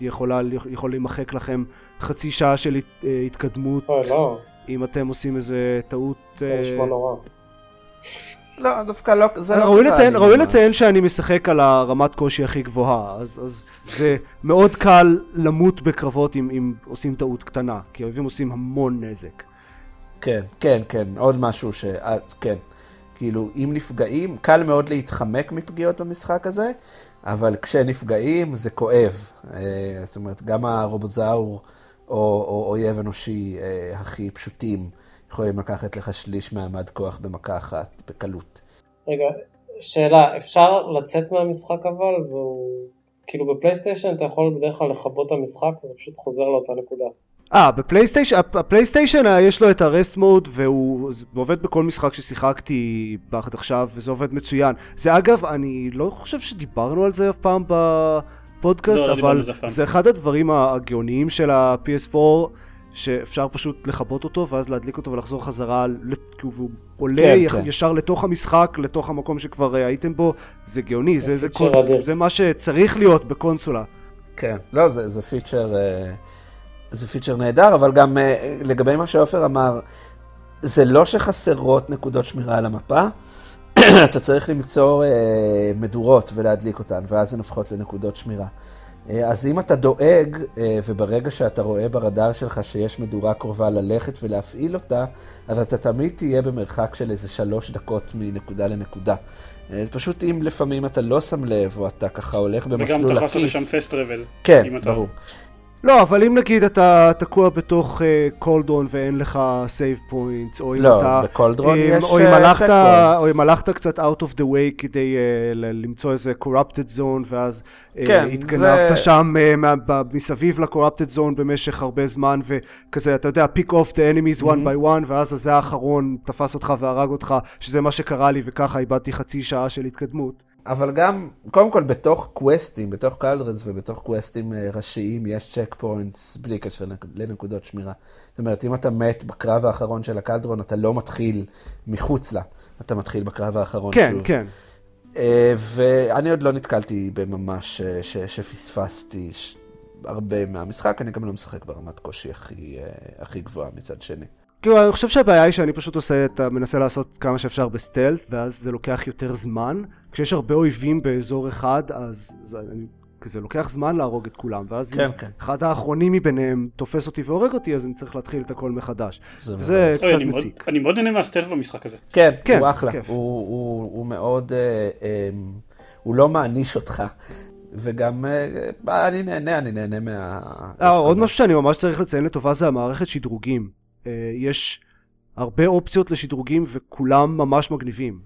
ויכול להימחק לכם חצי שעה של התקדמות, אם אתם עושים איזה טעות. זה נשמע נורא. לא, דווקא לא, זה לא... ראוי לציין שאני משחק על הרמת קושי הכי גבוהה, אז זה מאוד קל למות בקרבות אם עושים טעות קטנה, כי האויבים עושים המון נזק. כן, כן, כן, עוד משהו ש... כן, כאילו, אם נפגעים, קל מאוד להתחמק מפגיעות במשחק הזה, אבל כשנפגעים זה כואב. זאת אומרת, גם הרובוזאור או אויב אנושי הכי פשוטים, יכולים לקחת לך שליש מעמד כוח במכה אחת, בקלות. רגע, שאלה, אפשר לצאת מהמשחק אבל, כאילו בפלייסטיישן אתה יכול בדרך כלל לחבות את המשחק, וזה פשוט חוזר לאותה נקודה. בפלייסטיישן, הפלייסטיישן יש לו את הרסט מוד, והוא עובד בכל משחק ששיחקתי באחד עכשיו, וזה עובד מצוין. זה אגב, אני לא חושב שדיברנו על זה אף פעם בפודקאסט, אבל זה אחד הדברים הגאוניים של ה-PS4, שאפשר פשוט לכבות אותו ואז להדליק אותו ולחזור חזרה, והוא עולה ישר לתוך המשחק, לתוך המקום שכבר הייתם בו. זה גאוני, זה מה שצריך להיות בקונסולה. כן, לא, זה פיצ'ר נהדר, אבל גם לגבי מה שאופר אמר, זה לא שחסרות נקודות שמירה על המפה, אתה צריך למצוא מדורות ולהדליק אותן, ואז הן הופכות לנקודות שמירה. אז אם אתה דואג, וברגע שאתה רואה ברדאר שלך שיש מדורה קרובה ללכת ולהפעיל אותה, אז אתה תמיד תהיה במרחק של איזה 3 דקות מנקודה לנקודה. פשוט אם לפעמים אתה לא שם לב, או אתה ככה הולך במסלול עקיף. וגם תחסת לשם פסט רבל. כן, ברור. לא, אבל אם נגיד אתה תקוע בתוך קולדרון ואין לך סייב פוינטס, או אם אתה... לא, בקולדרון יש... או אם הלכת קצת out of the way כדי למצוא איזה corrupted zone, ואז התגנבת שם מסביב ל-corrupted zone במשך הרבה זמן, וכזה, אתה יודע, pick off the enemies one by one, ואז הזה האחרון תפס אותך והרג אותך, שזה מה שקרה לי, וככה איבדתי חצי שעה של התקדמות. אבל גם, קודם כל, בתוך קווסטים, בתוך קלדרנס ובתוך קווסטים ראשיים, יש צ'ק פוינטס בלי קשר לנקודות שמירה. זאת אומרת, אם אתה מת בקרב האחרון של הקלדרון, אתה לא מתחיל מחוץ לה, אתה מתחיל בקרב האחרון שוב. כן, כן. ואני עוד לא נתקלתי בממש שפספסתי הרבה מהמשחק, אני גם לא משחק ברמת קושי הכי גבוהה מצד שני. כאילו, אני חושב שהבעיה היא שאני פשוט מנסה לעשות כמה שאפשר בסטלט, ואז זה לוקח יותר זמן. כשיש הרבה אויבים באזור אחד, אז זה לוקח זמן להרוג את כולם, ואז אחד האחרונים מביניהם תופס אותי והורג אותי, אז אני צריך להתחיל את הכל מחדש. זה קצת מציק. אני מאוד נהנה מהסטלט במשחק הזה. כן, הוא אחלה. הוא מאוד... הוא לא מעניש אותך. וגם אני נהנה מה... עוד משהו שאני ממש צריך לציין לטובה זה המערכת שדרוגים. יש הרבה אופציות לשדרוגים וכולם ממש מגניבים.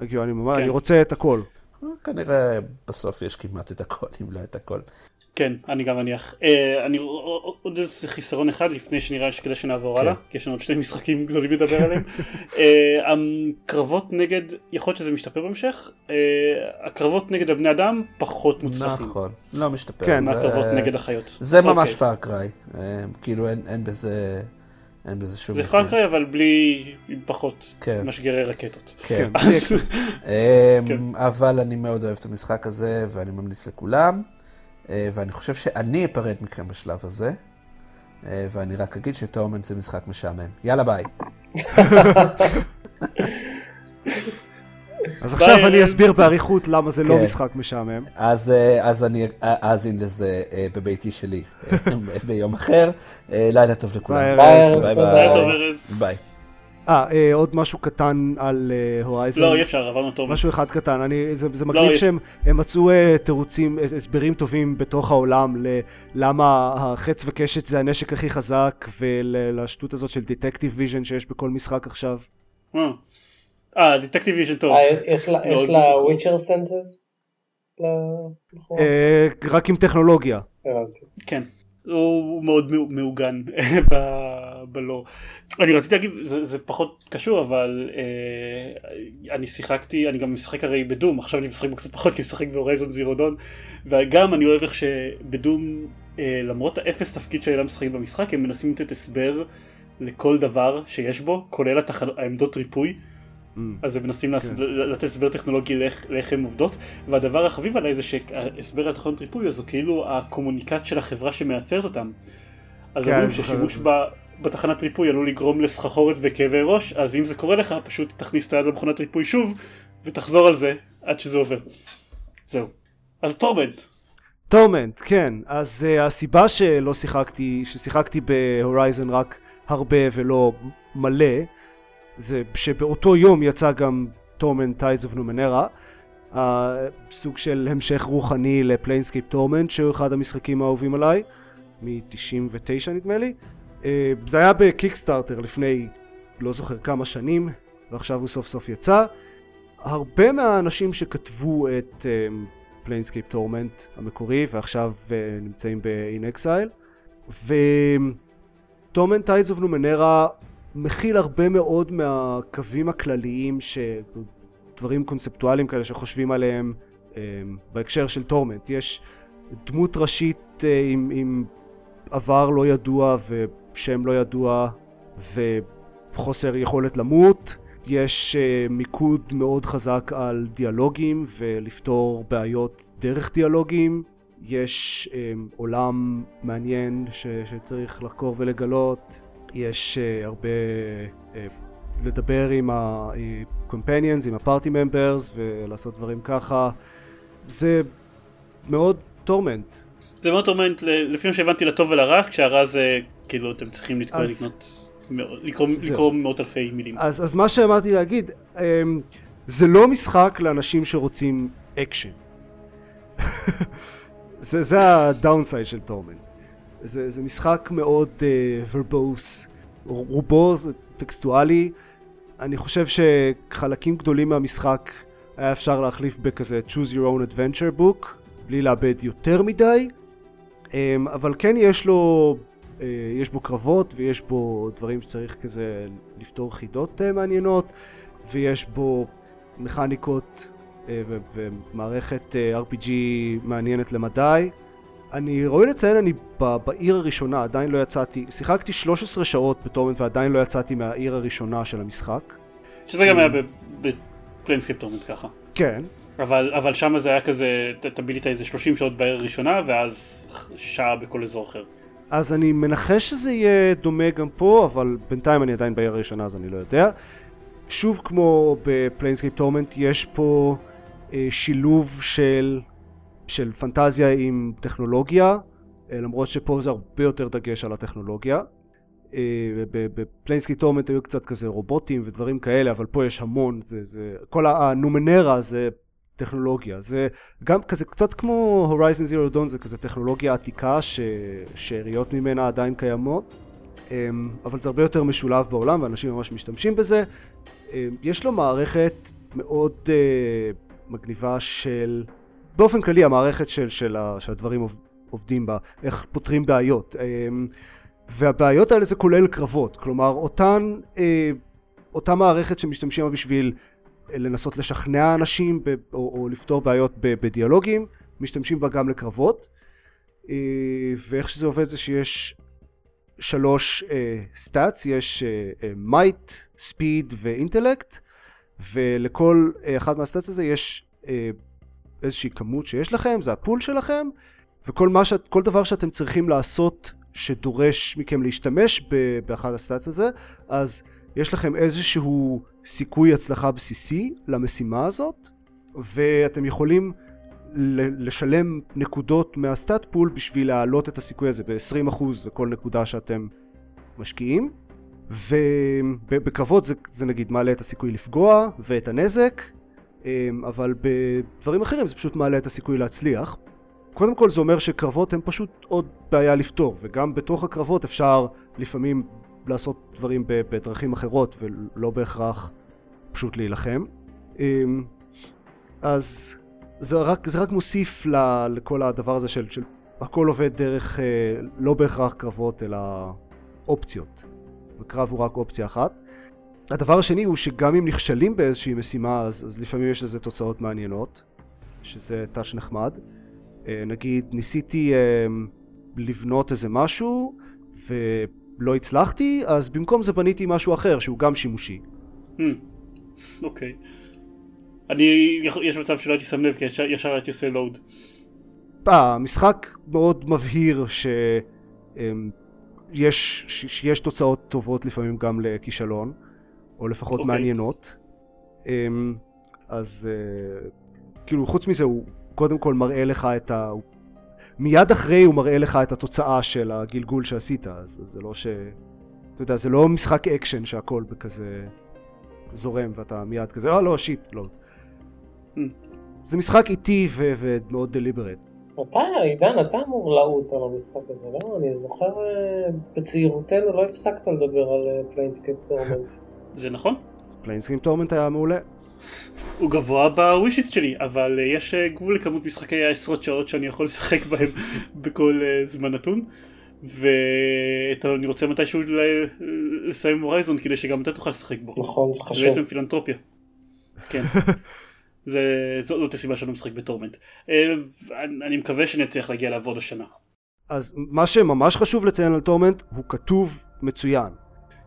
אני רוצה את הכל. כנראה בסוף יש כמעט את הכל, אם לא את הכל. כן, אני גם מניח. עוד איזה חיסרון אחד לפני שנראה שכדאי שנעבור הלאה, כי יש לנו עוד שני משחקים גדולים לדבר עליהם. הקרבות נגד, יכול להיות שזה משתפר בהמשך, הקרבות נגד הבני אדם פחות מוצלחים. נכון, לא משתפר. מהקרבות נגד החיות. זה ממש פאר קריי, כאילו אין בזה... זה פאר קריי אבל בלי פחות משגרי רקטות. כן, אבל אני מאוד אוהב את המשחק הזה ואני ממליץ לכולם. ואני חושב שאני אפרד מכם בשלב הזה, ואני רק אגיד שטורמנט זה משחק משעמם. יאללה ביי. אז עכשיו אני אסביר בעריכות למה זה לא משחק משעמם. אז אני אאזין לזה בביתי שלי ביום אחר. לילה טוב לכולם. ביי. עוד משהו קטן על הורייזן. לא, אי אפשר, עברנו טורמנט. משהו אחד קטן, זה מגניב שהם מצאו תירוצים, הסברים טובים בתוך העולם ללמה החץ וקשת זה הנשק הכי חזק, ולשטות הזאת של דיטקטיב ויז'ן שיש בכל משחק עכשיו. דיטקטיב ויז'ן טוב. יש לה וויצ'ר סנסס? רק עם טכנולוגיה. כן. הוא מאוד מעוגן בלור. אני רציתי להגיד, זה פחות קשור, אבל אני גם משחק הרי בדום, עכשיו אני משחק בקצת פחות, כי משחק בהורייזון זירו דון, וגם אני אוהב איך שבדום, למרות האפס תפקיד שאלה משחקים במשחק, הם מנסים לתת הסבר לכל דבר שיש בו, כולל העמדות ריפוי, אז הם מנסים לתת הסבר טכנולוגי לאיך הם עובדות, והדבר החביב עליי זה שהסבר לתכנות ריפוי זו כאילו הקומוניקט של החברה שמייצרת אותם. אז אומרים ששימוש בתחנת ריפוי עלול לגרום לסחחורת וכאבי ראש, אז אם זה קורה לך פשוט תכניס את היד למכונת ריפוי שוב ותחזור על זה עד שזה עובר. זהו, אז טורמנט, כן. אז הסיבה שלא ששיחקתי בהורייזן רק הרבה ולא מלא, זה שבאותו יום יצא גם Torment: Tides of Numenera, סוג של המשך רוחני ל-Planescape Torment, שהוא אחד המשחקים האהובים עליי, מ-99 נדמה לי. זה היה בקיקסטארטר לפני לא זוכר כמה שנים, ועכשיו הוא סוף סוף יצא. הרבה מהאנשים שכתבו את Planescape Torment המקורי, ועכשיו נמצאים ב-In Exile, ו-Torment: Tides of Numenera מכיל הרבה מאוד מהקווים הכלליים, דברים קונספטואליים כאלה שחושבים עליהם בהקשר של טורמנט. יש דמות ראשית עם עבר לא ידוע ושם לא ידוע וחוסר יכולת למות. יש מיקוד מאוד חזק על דיאלוגים ולפתור בעיות דרך דיאלוגים. יש עולם מעניין שצריך לחקור ולגלות. יש הרבה לדבר עם ה-companions, עם ה-party members, ולעשות דברים ככה. זה מאוד טורמנט. זה מאוד טורמנט, לפי מה שהבנתי, לטוב ולרע, כשהרע זה כאילו אתם צריכים לקרוא מאות אלפי מילים. אז מה שאמרתי להגיד, זה לא משחק לאנשים שרוצים אקשן. זה הדאונסייד של טורמנט. זה משחק מאוד verbose, רובו טקסטואלי. אני חושב שחלקים גדולים מהמשחק היה אפשר להחליף בכזה choose your own adventure book, בלי לאבד יותר מדי, אבל כן יש בו קרבות ויש בו דברים שצריך כזה לפתור חידות מעניינות, ויש בו מכניקות ומערכת RPG מעניינת למדי. אני ראוי לציין, אני בעיר הראשונה עדיין לא יצאתי, שיחקתי 13 שעות בטורמנט ועדיין לא יצאתי מהעיר הראשונה של המשחק. שזה גם היה בפליינסקייפ טורמנט ככה. כן. אבל שם זה היה כזה, תבילית איזה 30 שעות בעיר הראשונה ואז שעה בכל אזור אחר. אז אני מנחש שזה יהיה דומה גם פה, אבל בינתיים אני עדיין בעיר הראשונה אז אני לא יודע. שוב כמו בפליינסקייפ טורמנט יש פה שילוב של פנטזיה עם טכנולוגיה, למרות שפה זה הרבה יותר דגש על הטכנולוגיה. בפליינסקייפ טורמנט היו קצת כזה רובוטים ודברים כאלה, אבל פה יש המון, כל הנומנרה זה טכנולוגיה. זה גם כזה קצת כמו הורייזן זירו דון, זה כזה טכנולוגיה עתיקה ששאריות ממנה עדיין קיימות, אבל זה הרבה יותר משולב בעולם ואנשים ממש משתמשים בזה. יש לו מערכת מאוד מגניבה של... באופן כללי המערכת של הדברים עובדים בה, איך פותרים בעיות. והבעיות האלה זה כולל קרבות, כלומר אותה מערכת שמשתמשים בשביל לנסות לשכנע אנשים או לפתור בעיות בדיאלוגים, משתמשים בה גם לקרבות. ואיך שזה עובד זה שיש שלוש סטאטס, יש מייט, ספיד ואינטלקט, ולכל אחד מהסטאטס הזה יש איזושהי כמות שיש לכם, זה הפול שלכם, וכל כל דבר שאתם צריכים לעשות שדורש מכם להשתמש באחד הסטאטס הזה, אז יש לכם איזשהו סיכוי הצלחה בסיסי למשימה הזאת, ואתם יכולים לשלם נקודות מהסטאט פול בשביל להעלות את הסיכוי הזה ב-20% כל נקודה שאתם משקיעים. ובקרבות זה נגיד מעלה את הסיכוי לפגוע ואת הנזק, אבל בדברים אחרים זה פשוט מעלה את הסיכוי להצליח. קודם כל זה אומר שקרבות הם פשוט עוד בעיה לפתור, וגם בתוך הקרבות אפשר לפעמים לעשות דברים בדרכים אחרות ולא בהכרח פשוט להילחם. אז זה רק מוסיף לכל הדבר הזה של הכל עובד דרך לא בהכרח קרבות אלא אופציות, וקרב הוא רק אופציה אחת. הדבר השני הוא שגם אם נכשלים באיזושהי משימה אז לפעמים יש לזה תוצאות מעניינות, שזה טאץ' נחמד. נגיד ניסיתי לבנות איזה משהו ולא הצלחתי, אז במקום זה בניתי משהו אחר שהוא גם שימושי. אוקיי. יש מצב שלא הייתי שם לב, כי ישר הייתי עושה לואוד. משחק מאוד מבהיר שיש תוצאות טובות לפעמים גם לכישלון, או לפחות מעניינות. אז כאילו חוץ מזה הוא קודם כל מראה לך מיד אחרי הוא מראה לך את התוצאה של הגלגול שעשית, אז זה לא אתה יודע, זה לא משחק אקשן שהכל בכזה זורם ואתה מיד כזה, לא, שיט, לא. זה משחק איטי ומאוד דליברט. אתה, עידן, אתה אמור לעוט על המשחק הזה, לא? אני זוכר בצעירותנו לא הפסקת לדבר על פליינסקייפ טורמנט. זה נכון? פליינסקייפ טורמנט היה מעולה. הוא גבוה בווישיסט שלי, אבל יש גבול לכמות משחקי העשרות שעות שאני יכול לשחק בהם בכל זמן נתון, ואני רוצה מתישהו לסיים הורייזון כדי שגם אתה תוכל לשחק בו. נכון, זה חשוב. זה בעצם פילנטרופיה. כן. זאת הסיבה שאני משחק בטורמנט. אני מקווה שאני אצליח להגיע לעבוד השנה. אז מה שממש חשוב לציין על טורמנט, הוא כתוב מצוין.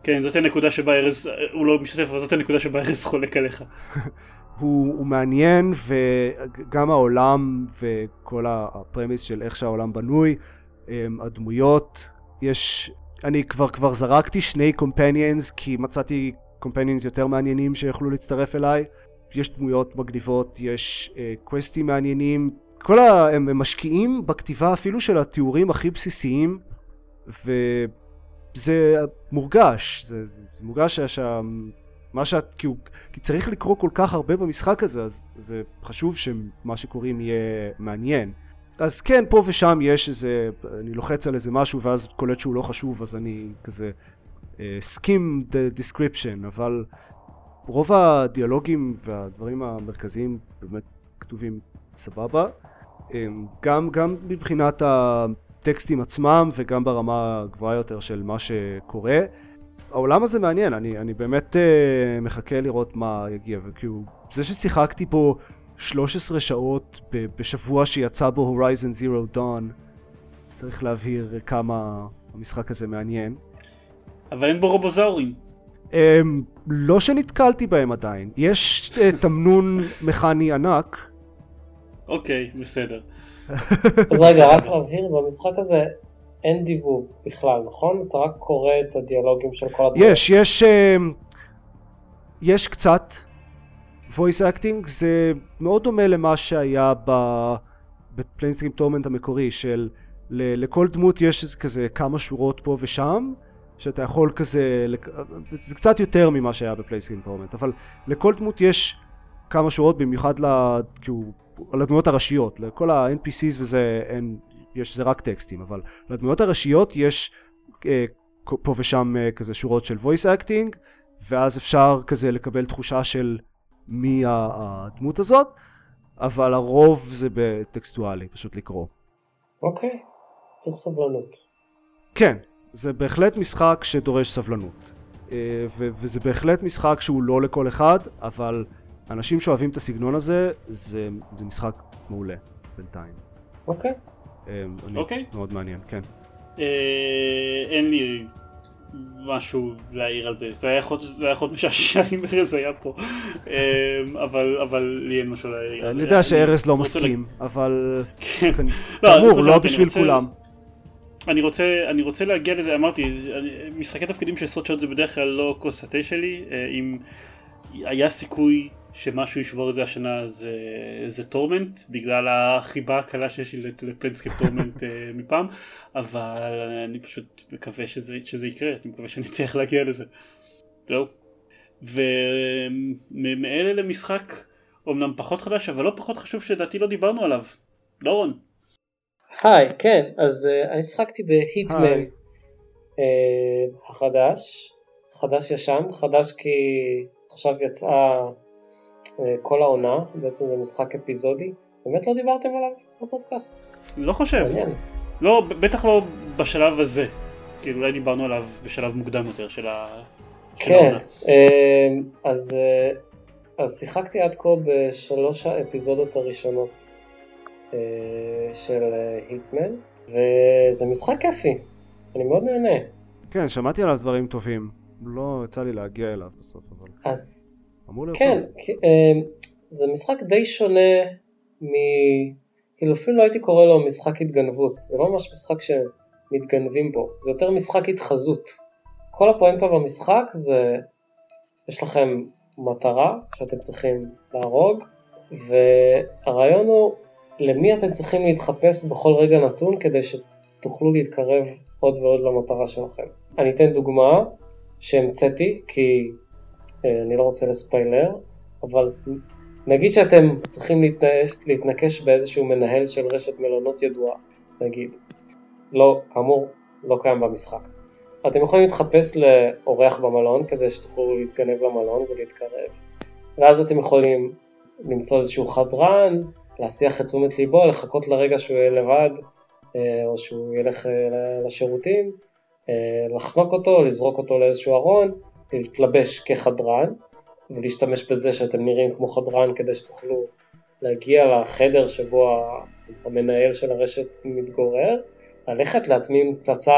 כן, זאת הנקודה שבה ארז, הוא לא משתתף, אבל זאת הנקודה שבה ארז חולק עליך. הוא מעניין, וגם העולם וכל הפרמיס של איך שהעולם בנוי, הדמויות, אני כבר זרקתי 2 קומפניאנס, כי מצאתי קומפניאנס יותר מעניינים שיכולו להצטרף אליי. יש דמויות מגניבות, יש קווסטים מעניינים, הם משקיעים בכתיבה אפילו של התיאורים הכי בסיסיים, וזה מורגש, זה מורגש כי צריך לקרוא כל כך הרבה במשחק הזה, אז זה חשוב שמה שקוראים יהיה מעניין. אז כן, פה ושם יש איזה, אני לוחץ על איזה משהו ואז קולט שהוא לא חשוב, אז אני כזה skim the description, אבל רוב הדיאלוגים והדברים המרכזיים באמת כתובים סבבה, גם מבחינת הטקסטים עצמם וגם ברמה הגבוהה יותר של מה שקורה. העולם הזה מעניין, אני באמת מחכה לראות מה יגיע, וכאילו זה ששיחקתי פה 13 שעות בשבוע שיצא בו הורייזן זירו דאון, צריך להבהיר כמה המשחק הזה מעניין. אבל אין בו רובוזאורים. לא שנתקלתי בהם עדיין. יש תמנון מכני ענק. אוקיי, בסדר. אז רגע, רק להבהיר, במשחק הזה אין דיבוב בכלל, נכון? אתה רק קורא את הדיאלוגים של כל הדברים. יש קצת voice acting, זה מאוד דומה למה שהיה בפליינסקייפ טורמנט המקורי, של לכל דמות יש כזה כמה שורות פה ושם, שאתה יכול כזה, זה קצת יותר ממה שהיה בפליינסקייפ טורמנט, אבל לכל דמות יש כמה שורות, במיוחד לדמויות הראשיות, לכל ה-NPCs וזה, זה רק טקסטים, אבל לדמויות הראשיות יש פה ושם כזה שורות של voice acting, ואז אפשר כזה לקבל תחושה של מי הדמות הזאת, אבל הרוב זה בטקסטואלי, פשוט לקרוא. אוקיי, צריך סבלנות. כן, זה בהחלט משחק שדורש סבלנות. וזה בהחלט משחק שהוא לא לכל אחד, אבל אנשים שאוהבים את הסגנון הזה, זה משחק מעולה בינתיים. אוקיי. אוקיי. מאוד מעניין, כן. אין לי משהו להעיר על זה. זה היה חוד משעשע עם ארז היה פה. אבל לי אין משהו להעיר על זה. אני יודע שארז לא מסכים, אבל... תמור, לא בשביל כולם. אני רוצה להגיע לזה, אמרתי, משחקי תפקידים של סוד שעות זה בדרך כלל לא כוס התה שלי. אם היה סיכוי שמשהו ישבור את זה השנה זה טורמנט, בגלל החיבה הקלה שיש לי לפלנסקייפ טורמנט מפעם, אבל אני פשוט מקווה שזה יקרה, אני מקווה שאני צריך להגיע לזה. לא. ומאלה למשחק, אומנם פחות חדש, אבל לא פחות חשוב שדעתי לא דיברנו עליו. דורון. היי, כן, אז אני שחקתי בהיטמן החדש, חדש ישן, חדש כי עכשיו יצאה כל העונה, בעצם זה משחק אפיזודי, באמת לא דיברתם עליו בפודקאסט? לא חושב, לא, בטח לא בשלב הזה, כי אולי דיברנו עליו בשלב מוקדם יותר של העונה. כן, אז שיחקתי עד כה בשלוש האפיזודות הראשונות של היטמן, וזה משחק כיפי, אני מאוד נהנה. כן, שמעתי עליו דברים טובים, לא יצא לי להגיע אליו בסוף, אבל... אז... כן, זה משחק די שונה מ... כאילו אפילו לא הייתי קורא לו משחק התגנבות, זה לא ממש משחק שמתגנבים בו, זה יותר משחק התחזות. כל הפואנטה במשחק זה... יש לכם מטרה שאתם צריכים להרוג, והרעיון הוא למי אתם צריכים להתחפש בכל רגע נתון כדי שתוכלו להתקרב עוד ועוד למטרה שלכם. אני אתן דוגמה שהמצאתי, כי אני לא רוצה לספיילר, אבל נגיד שאתם צריכים להתנקש באיזשהו מנהל של רשת מלונות ידועה, נגיד. לא, כאמור, לא קיים במשחק. אתם יכולים להתחפש לאורח במלון כדי שתוכלו להתגנב למלון ולהתקרב. ואז אתם יכולים למצוא איזשהו חדרן, להסיח את תשומת ליבו, לחכות לרגע שהוא יהיה לבד, או שהוא ילך לשירותים, לחנוק אותו, לזרוק אותו לאיזשהו ארון, להתלבש כחדרן, ולהשתמש בזה שאתם נראים כמו חדרן, כדי שתוכלו להגיע לחדר שבו המנהל של הרשת מתגורר, ללכת להטמין פצצה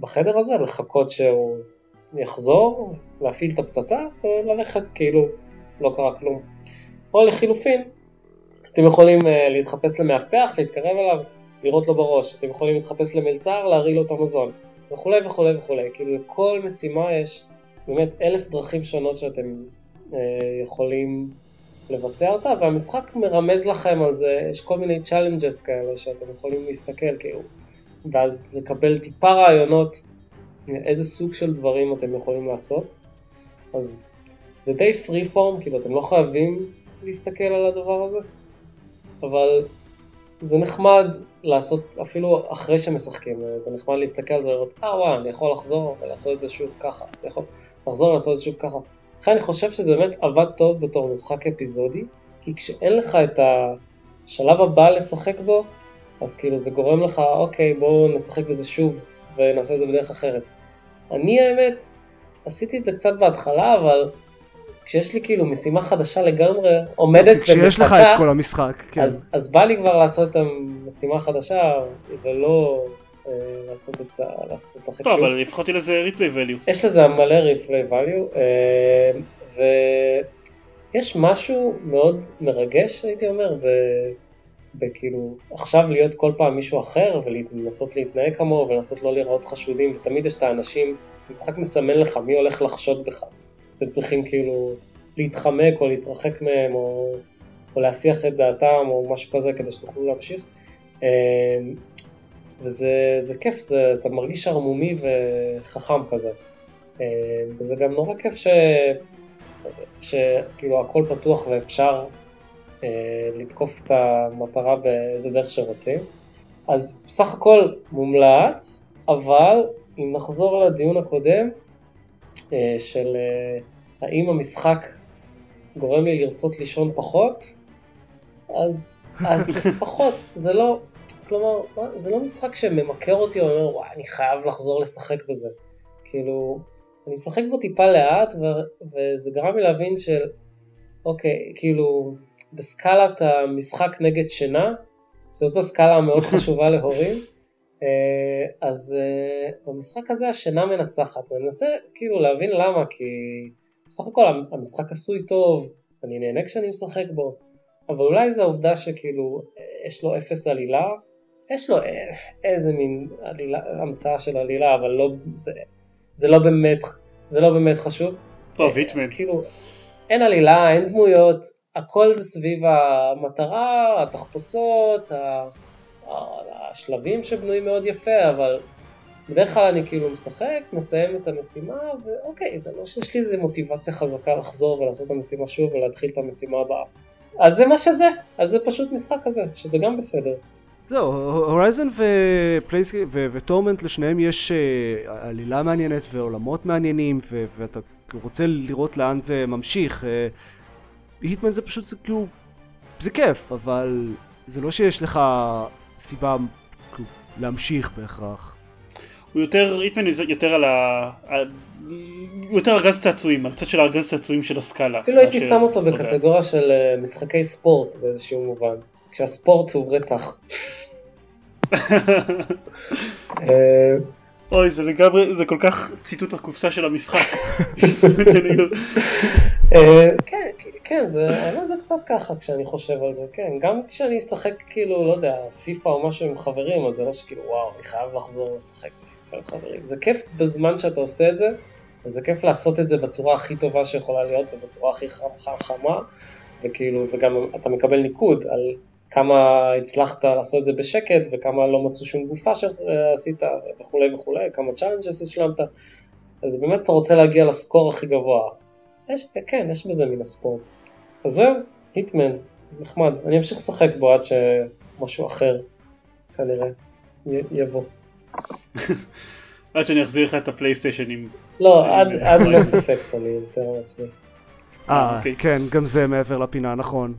בחדר הזה, לחכות שהוא יחזור, להפעיל את הפצצה, וללכת כאילו לא קרה כלום. או לחילופין, אתם יכולים להתחפש למאבטח, להתקרב אליו, לראות לו בראש. אתם יכולים להתחפש למלצר, להרעיל לו את המזון, וכולי וכולי וכולי. כאילו לכל משימה יש באמת 1,000 דרכים שונות שאתם יכולים לבצע אותה, והמשחק מרמז לכם על זה, יש כל מיני צ'אלנג'ס כאלה שאתם יכולים להסתכל כאילו, ואז לקבל טיפה רעיונות, איזה סוג של דברים אתם יכולים לעשות. אז זה די פרי פורם, כאילו אתם לא חייבים להסתכל על הדבר הזה. אבל זה נחמד לעשות, אפילו אחרי שמשחקים, זה נחמד להסתכל על זה ולראות, וואי, אני יכול לחזור ולעשות את זה שוב ככה, אני יכול לחזור ולעשות את זה שוב ככה. לכן אני חושב שזה באמת עבד טוב בתור משחק אפיזודי, כי כשאין לך את השלב הבא לשחק בו, אז כאילו זה גורם לך, אוקיי, בואו נשחק בזה שוב ונעשה את זה בדרך אחרת. אני האמת, עשיתי את זה קצת בהתחלה, אבל... כשיש לי כאילו משימה חדשה לגמרי עומדת ומחכה, כשיש לך את כל המשחק, כן. אז בא לי כבר לעשות את המשימה החדשה, ולא לעשות את השחק שוב. טוב, אבל הבחרתי לזה ריפלי וליו. יש לזה מלא ריפלי וליו, ויש משהו מאוד מרגש, הייתי אומר, וכאילו עכשיו להיות כל פעם מישהו אחר, ולנסות להתנהג כמוהו, ולנסות לא לראות חשודים, ותמיד יש את האנשים, המשחק מסמן לך מי הולך לחשוד בך. אתם צריכים כאילו להתחמק או להתרחק מהם או להסיח את דעתם או משהו כזה כדי שתוכלו להמשיך. וזה כיף, אתה מרגיש ערמומי וחכם כזה. וזה גם נורא כיף שכאילו הכל פתוח ואפשר לתקוף את המטרה באיזה דרך שרוצים. אז בסך הכל מומלץ, אבל אם נחזור לדיון הקודם, של האם המשחק גורם לי לרצות לישון פחות, אז פחות, זה לא, כלומר, זה לא משחק שממכר אותי, או אומר, וואי, אני חייב לחזור לשחק בזה. כאילו, אני משחק בו טיפה לאט, וזה גרם לי להבין של, אוקיי, כאילו, בסקלת המשחק נגד שינה, שזאת הסקלה המאוד חשובה להורים, אז במשחק הזה השינה מנצחת, ואני מנסה כאילו להבין למה, כי בסך הכל המשחק עשוי טוב, אני נהנה כשאני משחק בו, אבל אולי זו העובדה שכאילו יש לו אפס עלילה, יש לו איזה מין עלילה, המצאה של עלילה, אבל לא, זה לא באמת חשוב. טוב, היטמן. כאילו, אין עלילה, אין דמויות, הכל זה סביב המטרה, התחפושות, השלבים שבנויים מאוד יפה, אבל בדרך כלל אני כאילו משחק, מסיים את המשימה, ואוקיי, זה לא שיש לי איזו מוטיבציה חזקה לחזור ולעשות את המשימה שוב ולהתחיל את המשימה הבאה. אז זה מה שזה, אז זה פשוט משחק כזה, שזה גם בסדר. זהו, הורייזן וטורמנט לשניהם יש עלילה מעניינת ועולמות מעניינים, ואתה רוצה לראות לאן זה ממשיך. היטמן זה פשוט, זה כאילו, זה כיף, אבל זה לא שיש לך סיבה להמשיך בהכרח. הוא יותר, היטמן יותר על ה... יותר ארגז צעצועים, הקצת של ארגז צעצועים של הסקאלה. אפילו הייתי שם אותו בקטגוריה של משחקי ספורט באיזשהו מובן, כשהספורט הוא רצח. אוי, זה לגמרי, זה כל כך ציטוט הקופסה של המשחק. כן, כן, זה קצת ככה כשאני חושב על זה, כן. גם כשאני אשחק כאילו, לא יודע, פיפה או משהו עם חברים, אז זה לא שכאילו, וואו, אני חייב לחזור לשחק בפיפה עם חברים. זה כיף בזמן שאתה עושה את זה, וזה כיף לעשות את זה בצורה הכי טובה שיכולה להיות, ובצורה הכי חמה, וכאילו, וגם אתה מקבל ניקוד על כמה הצלחת לעשות את זה בשקט, וכמה לא מצאו שום גופה שעשית, וכולי וכולי, כמה צ'אלנג'ס השלמת. אז באמת אתה רוצה להגיע לסקור הכי גבוה. כן, יש בזה מן הספורט. אז זהו, היטמן, נחמד. אני אמשיך לשחק בו עד שמשהו אחר, כנראה, יבוא. עד שאני אחזיר לך את הפלייסטיישנים. לא, עד Mass Effect אני יותר עצמי. כן, גם זה מעבר לפינה, נכון.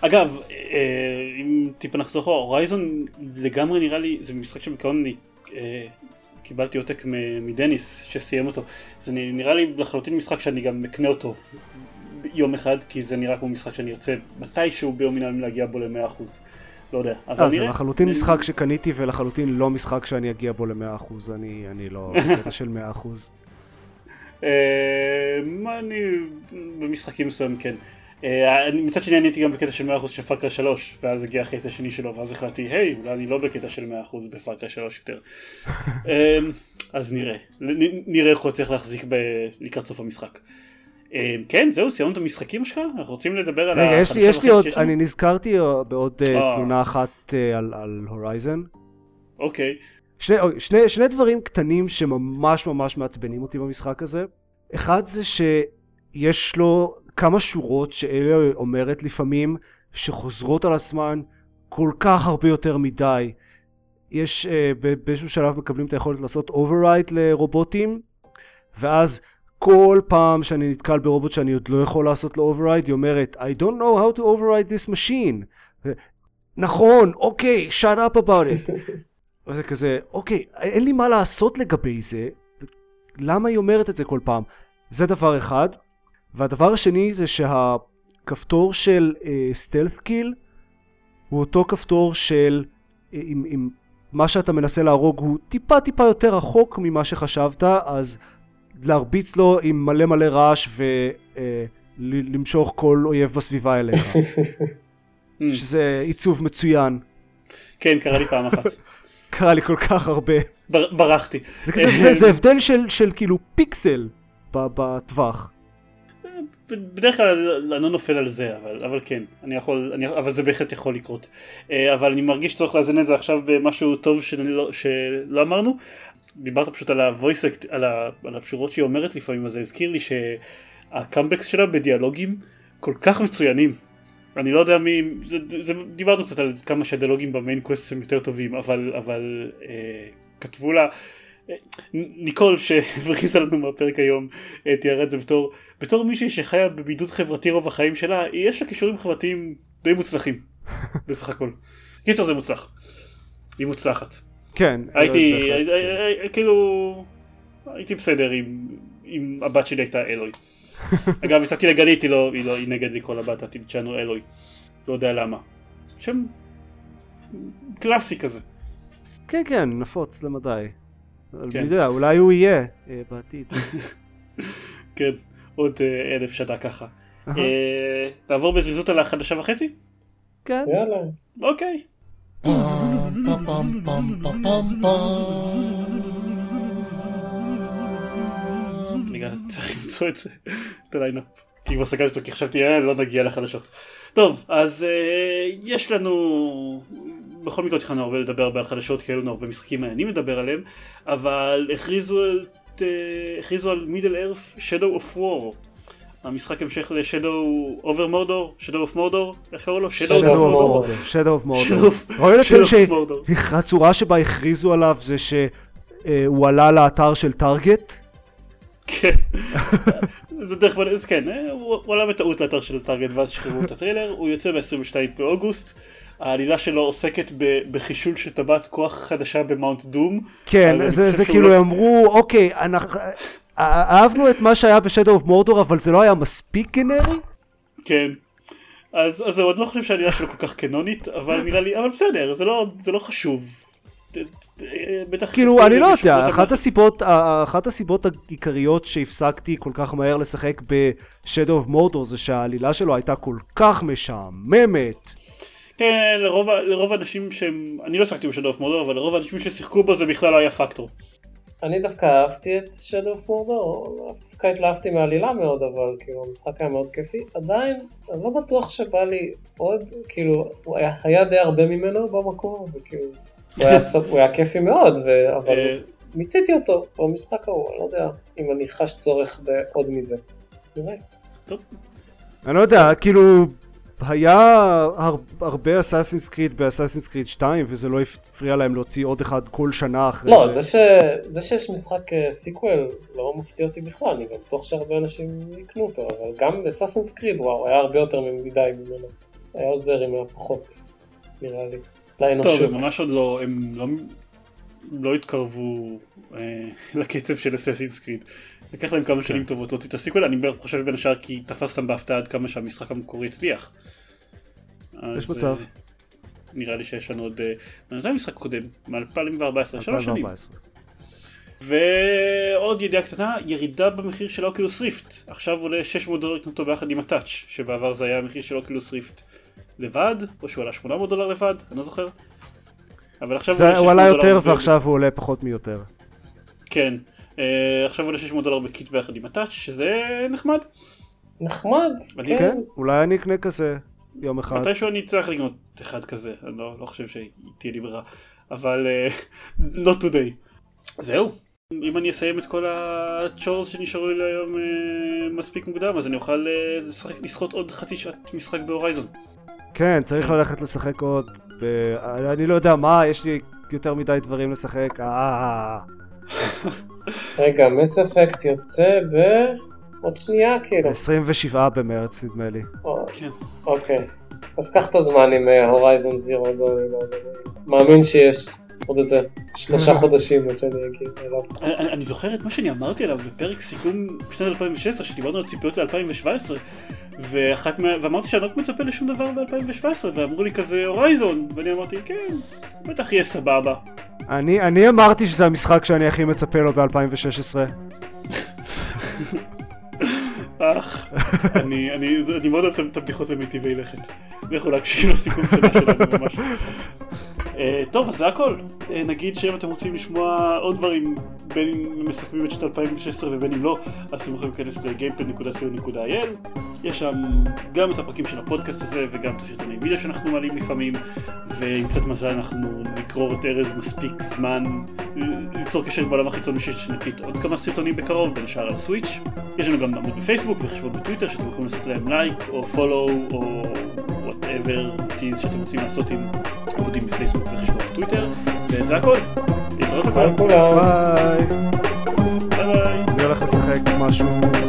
אגב, אם טיפה נחזור, הורייזון לגמרי נראה לי, זה משחק שבקרון אני קיבלתי עותק מדניס שסיים אותו. זה נראה לי לחלוטין משחק שאני גם מקנה אותו יום אחד, כי זה נראה כמו משחק שאני ארצה מתישהו ביום מן הימים להגיע בו ל-100%. לא יודע, אבל נראה. זה לחלוטין משחק שקניתי ולחלוטין לא משחק שאני אגיע בו ל-100%, אני לא בקטע של 100%. במשחקים מסוים כן. מצד שני, אני הייתי גם בקטע של 100% של פארקריי 3, ואז הגיע אחרי זה השני שלו, ואז החלטתי, היי, אולי אני לא בקטע של 100% בפארקריי 3 יותר. אז נראה. נראה איך הוא צריך להחזיק לקראת סוף המשחק. כן, זהו, סיימנו את המשחקים שלך? אנחנו רוצים לדבר על... רגע, יש לי עוד, אני נזכרתי בעוד תלונה אחת על הורייזן. אוקיי. שני דברים קטנים שממש ממש מעצבנים אותי במשחק הזה. אחד זה שיש לו... כמה שורות שאלה אומרת לפעמים שחוזרות על עצמן כל כך הרבה יותר מדי. יש באיזשהו שלב מקבלים את היכולת לעשות override לרובוטים, ואז כל פעם שאני נתקל ברובוט שאני עוד לא יכול לעשות לו override, היא אומרת I don't know how to override this machine. נכון, אוקיי, shut up about it. וזה כזה, אוקיי, אין לי מה לעשות לגבי זה, למה היא אומרת את זה כל פעם? זה דבר אחד. והדבר השני זה שהכפתור של סטלט קיל הוא אותו כפתור של אם מה שאתה מנסה להרוג הוא טיפה יותר רחוק ממה שחשבת, אז להרביץ לו עם מלא רעש ולמשוך כל אויב בסביבה אליך. שזה עיצוב מצוין. כן, קרה לי פעם אחת. קרה לי כל כך הרבה. ברחתי. זה הבדל של כאילו פיקסל בטווח. בדרך כלל אני לא נופל על זה, אבל כן, אבל זה בהחלט יכול לקרות. אבל אני מרגיש שצריך לאזן את זה עכשיו במשהו טוב שלא אמרנו. דיברת פשוט על ה-voice, על הפשורות שהיא אומרת לפעמים, אז זה הזכיר לי שהקאמבקס שלה בדיאלוגים כל כך מצוינים. אני לא יודע מי, דיברנו קצת על כמה שהדיאלוגים במיין קווסט הם יותר טובים, אבל כתבו לה... ניקול שהבריזה לנו מהפרק היום תיארה את זה בתור מישהי שחיה בבידוד חברתי רוב החיים שלה, יש לה קישורים חברתיים די מוצלחים. בסך הכל. קיצור זה מוצלח. היא מוצלחת. כן. הייתי בסדר אם הבת שלי הייתה אלוי. אגב, יצאתי לגלית, היא נגד לי כל הבת, תמצאנו אלוי. לא יודע למה. שם קלאסי כזה. כן, כן, נפוץ למדי. אני יודע, אולי הוא יהיה בעתיד. כן, עוד 1000 שנה ככה. תעבור בזריזות על 1.5? כן. יאללה. אוקיי. רגע, צריך למצוא את זה, את הליינאפ. כי כבר סגרתי אותו, כי חשבתי, לא נגיע לחדשות. טוב, אז יש לנו... בכל מקרה תכננו הרבה לדבר על חדשות, כי אלו הרבה משחקים מעניינים לדבר עליהם, אבל הכריזו על Middle-earth: Shadow of War. המשחק המשך ל-Shadow of Mordor, Shadow of Mordor, איך קראו לו? Shadow of Mordor. Shadow of Mordor. רואים לצל שהצורה שבה הכריזו עליו זה שהוא עלה לאתר של טארגט? כן, זה דרך כלל, אז כן, הוא עלה בטעות לאתר של טארגט ואז שחררו את הטרילר, הוא יוצא ב-22 באוגוסט, העלילה שלו עוסקת בחישול של טבעת כוח חדשה במאונט דום. כן, זה כאילו אמרו, אוקיי, אנחנו... אהבנו את מה שהיה בשדו אוף מורדור, אבל זה לא היה מספיק גנרי? כן. אז זהו, אני לא חושב שהעלילה שלו כל כך קנונית, אבל נראה לי, אבל בסדר, זה לא חשוב. כאילו, אני לא יודע, אחת הסיבות העיקריות שהפסקתי כל כך מהר לשחק בשדו אוף מורדור, זה שהעלילה שלו הייתה כל כך משעממת. כן, לרוב האנשים שהם, אני לא שחקתי בשדו אוף מורדור, אבל לרוב האנשים ששיחקו בו זה בכלל לא היה פקטור. אני דווקא אהבתי את Shadow of Mordor, דווקא התלהבתי מהעלילה מאוד, אבל כאילו המשחק היה מאוד כיפי, עדיין אני לא בטוח שבא לי עוד, כאילו הוא היה די הרבה ממנו במקום, וכאילו הוא היה כיפי מאוד, אבל מיציתי אותו במשחק ההוא, אני לא יודע אם אני חש צורך בעוד מזה, נראה. אני לא יודע, כאילו היה הרבה אסאסינס קריד באסאסינס קריד 2 וזה לא הפריע להם להוציא עוד אחד כל שנה אחרי זה. לא, זה שיש משחק סיקוול לא מפתיע אותי בכלל, אני גם בטוח שהרבה אנשים יקנו אותו, אבל גם אסאסינס קריד וואו, היה הרבה יותר ממידי ממנו, היה עוזר עם הפחות, נראה לי, לאנושות. טוב, ממש עוד לא, הם לא התקרבו לקצב של אסאסינס קריד. לקח להם כמה שנים טובות, לא תתעסיקו לה, אני חושב בין השאר כי תפסתם בהפתעה עד כמה שהמשחק המקורי הצליח. יש מצב. נראה לי שיש לנו עוד... זה היה משחק קודם, מ-2014, 3 שנים. ועוד ידיעה קטנה, ירידה במחיר של אוקילוס ריפט. עכשיו עולה $600 לקנות אותו ביחד עם הטאץ', שבעבר זה היה המחיר של אוקילוס ריפט לבד, או שהוא עלה $800 לבד, אני לא זוכר. אבל עכשיו הוא עולה $600 הוא עלה יותר ועכשיו הוא עולה פחות מיותר. כן. עכשיו עולה $600 בקיט ביחד עם הטאץ' שזה נחמד. נחמד, כן. אולי אני אקנה כזה יום אחד. מתישהו אני צריך לקנות אחד כזה, אני לא חושב שתהיה לי ברירה. אבל not today. זהו. אם אני אסיים את כל הצ'ורס שנשארו לי היום מספיק מוקדם, אז אני אוכל לשחק עוד חצי שעת משחק בהורייזון. כן, צריך ללכת לשחק עוד. אני לא יודע מה, יש לי יותר מדי דברים לשחק. רגע, מס אפקט יוצא בעוד שנייה כאילו 27 במרץ נדמה לי. אוקיי, אז קח את הזמן עם הורייזון זירו דון, מאמין שיש עוד איזה 3 חודשים עד שאני אגיד אליו. אני זוכר את מה שאני אמרתי עליו בפרק סיכום בשנת 2016 שדיברנו על ציפיות ל-2017 ואמרתי שאני לא מצפה לשום דבר ב-2017 ואמרו לי כזה הורייזון ואני אמרתי כן, בטח יהיה סבבה. אני אמרתי שזה המשחק שאני הכי מצפה לו ב-2016. אני מאוד אוהב את הבדיחות מטבעי לכת. לכו להקשיב לסיכום שלנו ממש. טוב, אז זה הכל. נגיד שאם אתם רוצים לשמוע עוד דברים, בין אם מסכמים את שנת 2016 ובין אם לא, אז אתם יכולים להיכנס ל-gamepod.co.il. יש שם גם את הפרקים של הפודקאסט הזה וגם את הסרטוני וידאו שאנחנו מעלים לפעמים, ועם קצת מזל אנחנו נקרור את ארז מספיק זמן ליצור קשר בעולם החיצון משית שנקליט עוד כמה סרטונים בקרוב, בין השאר על הסוויץ'. יש לנו גם עמוד בפייסבוק וחשבון בטוויטר שאתם יכולים לעשות להם לייק או פולו או whatever things שאתם רוצים לעשות עם עמודים בפייסבוק וחשבון בטוויטר, וזה הכל. להתראות לכולם. ביי. ביי ביי. אני הולך לשחק משהו.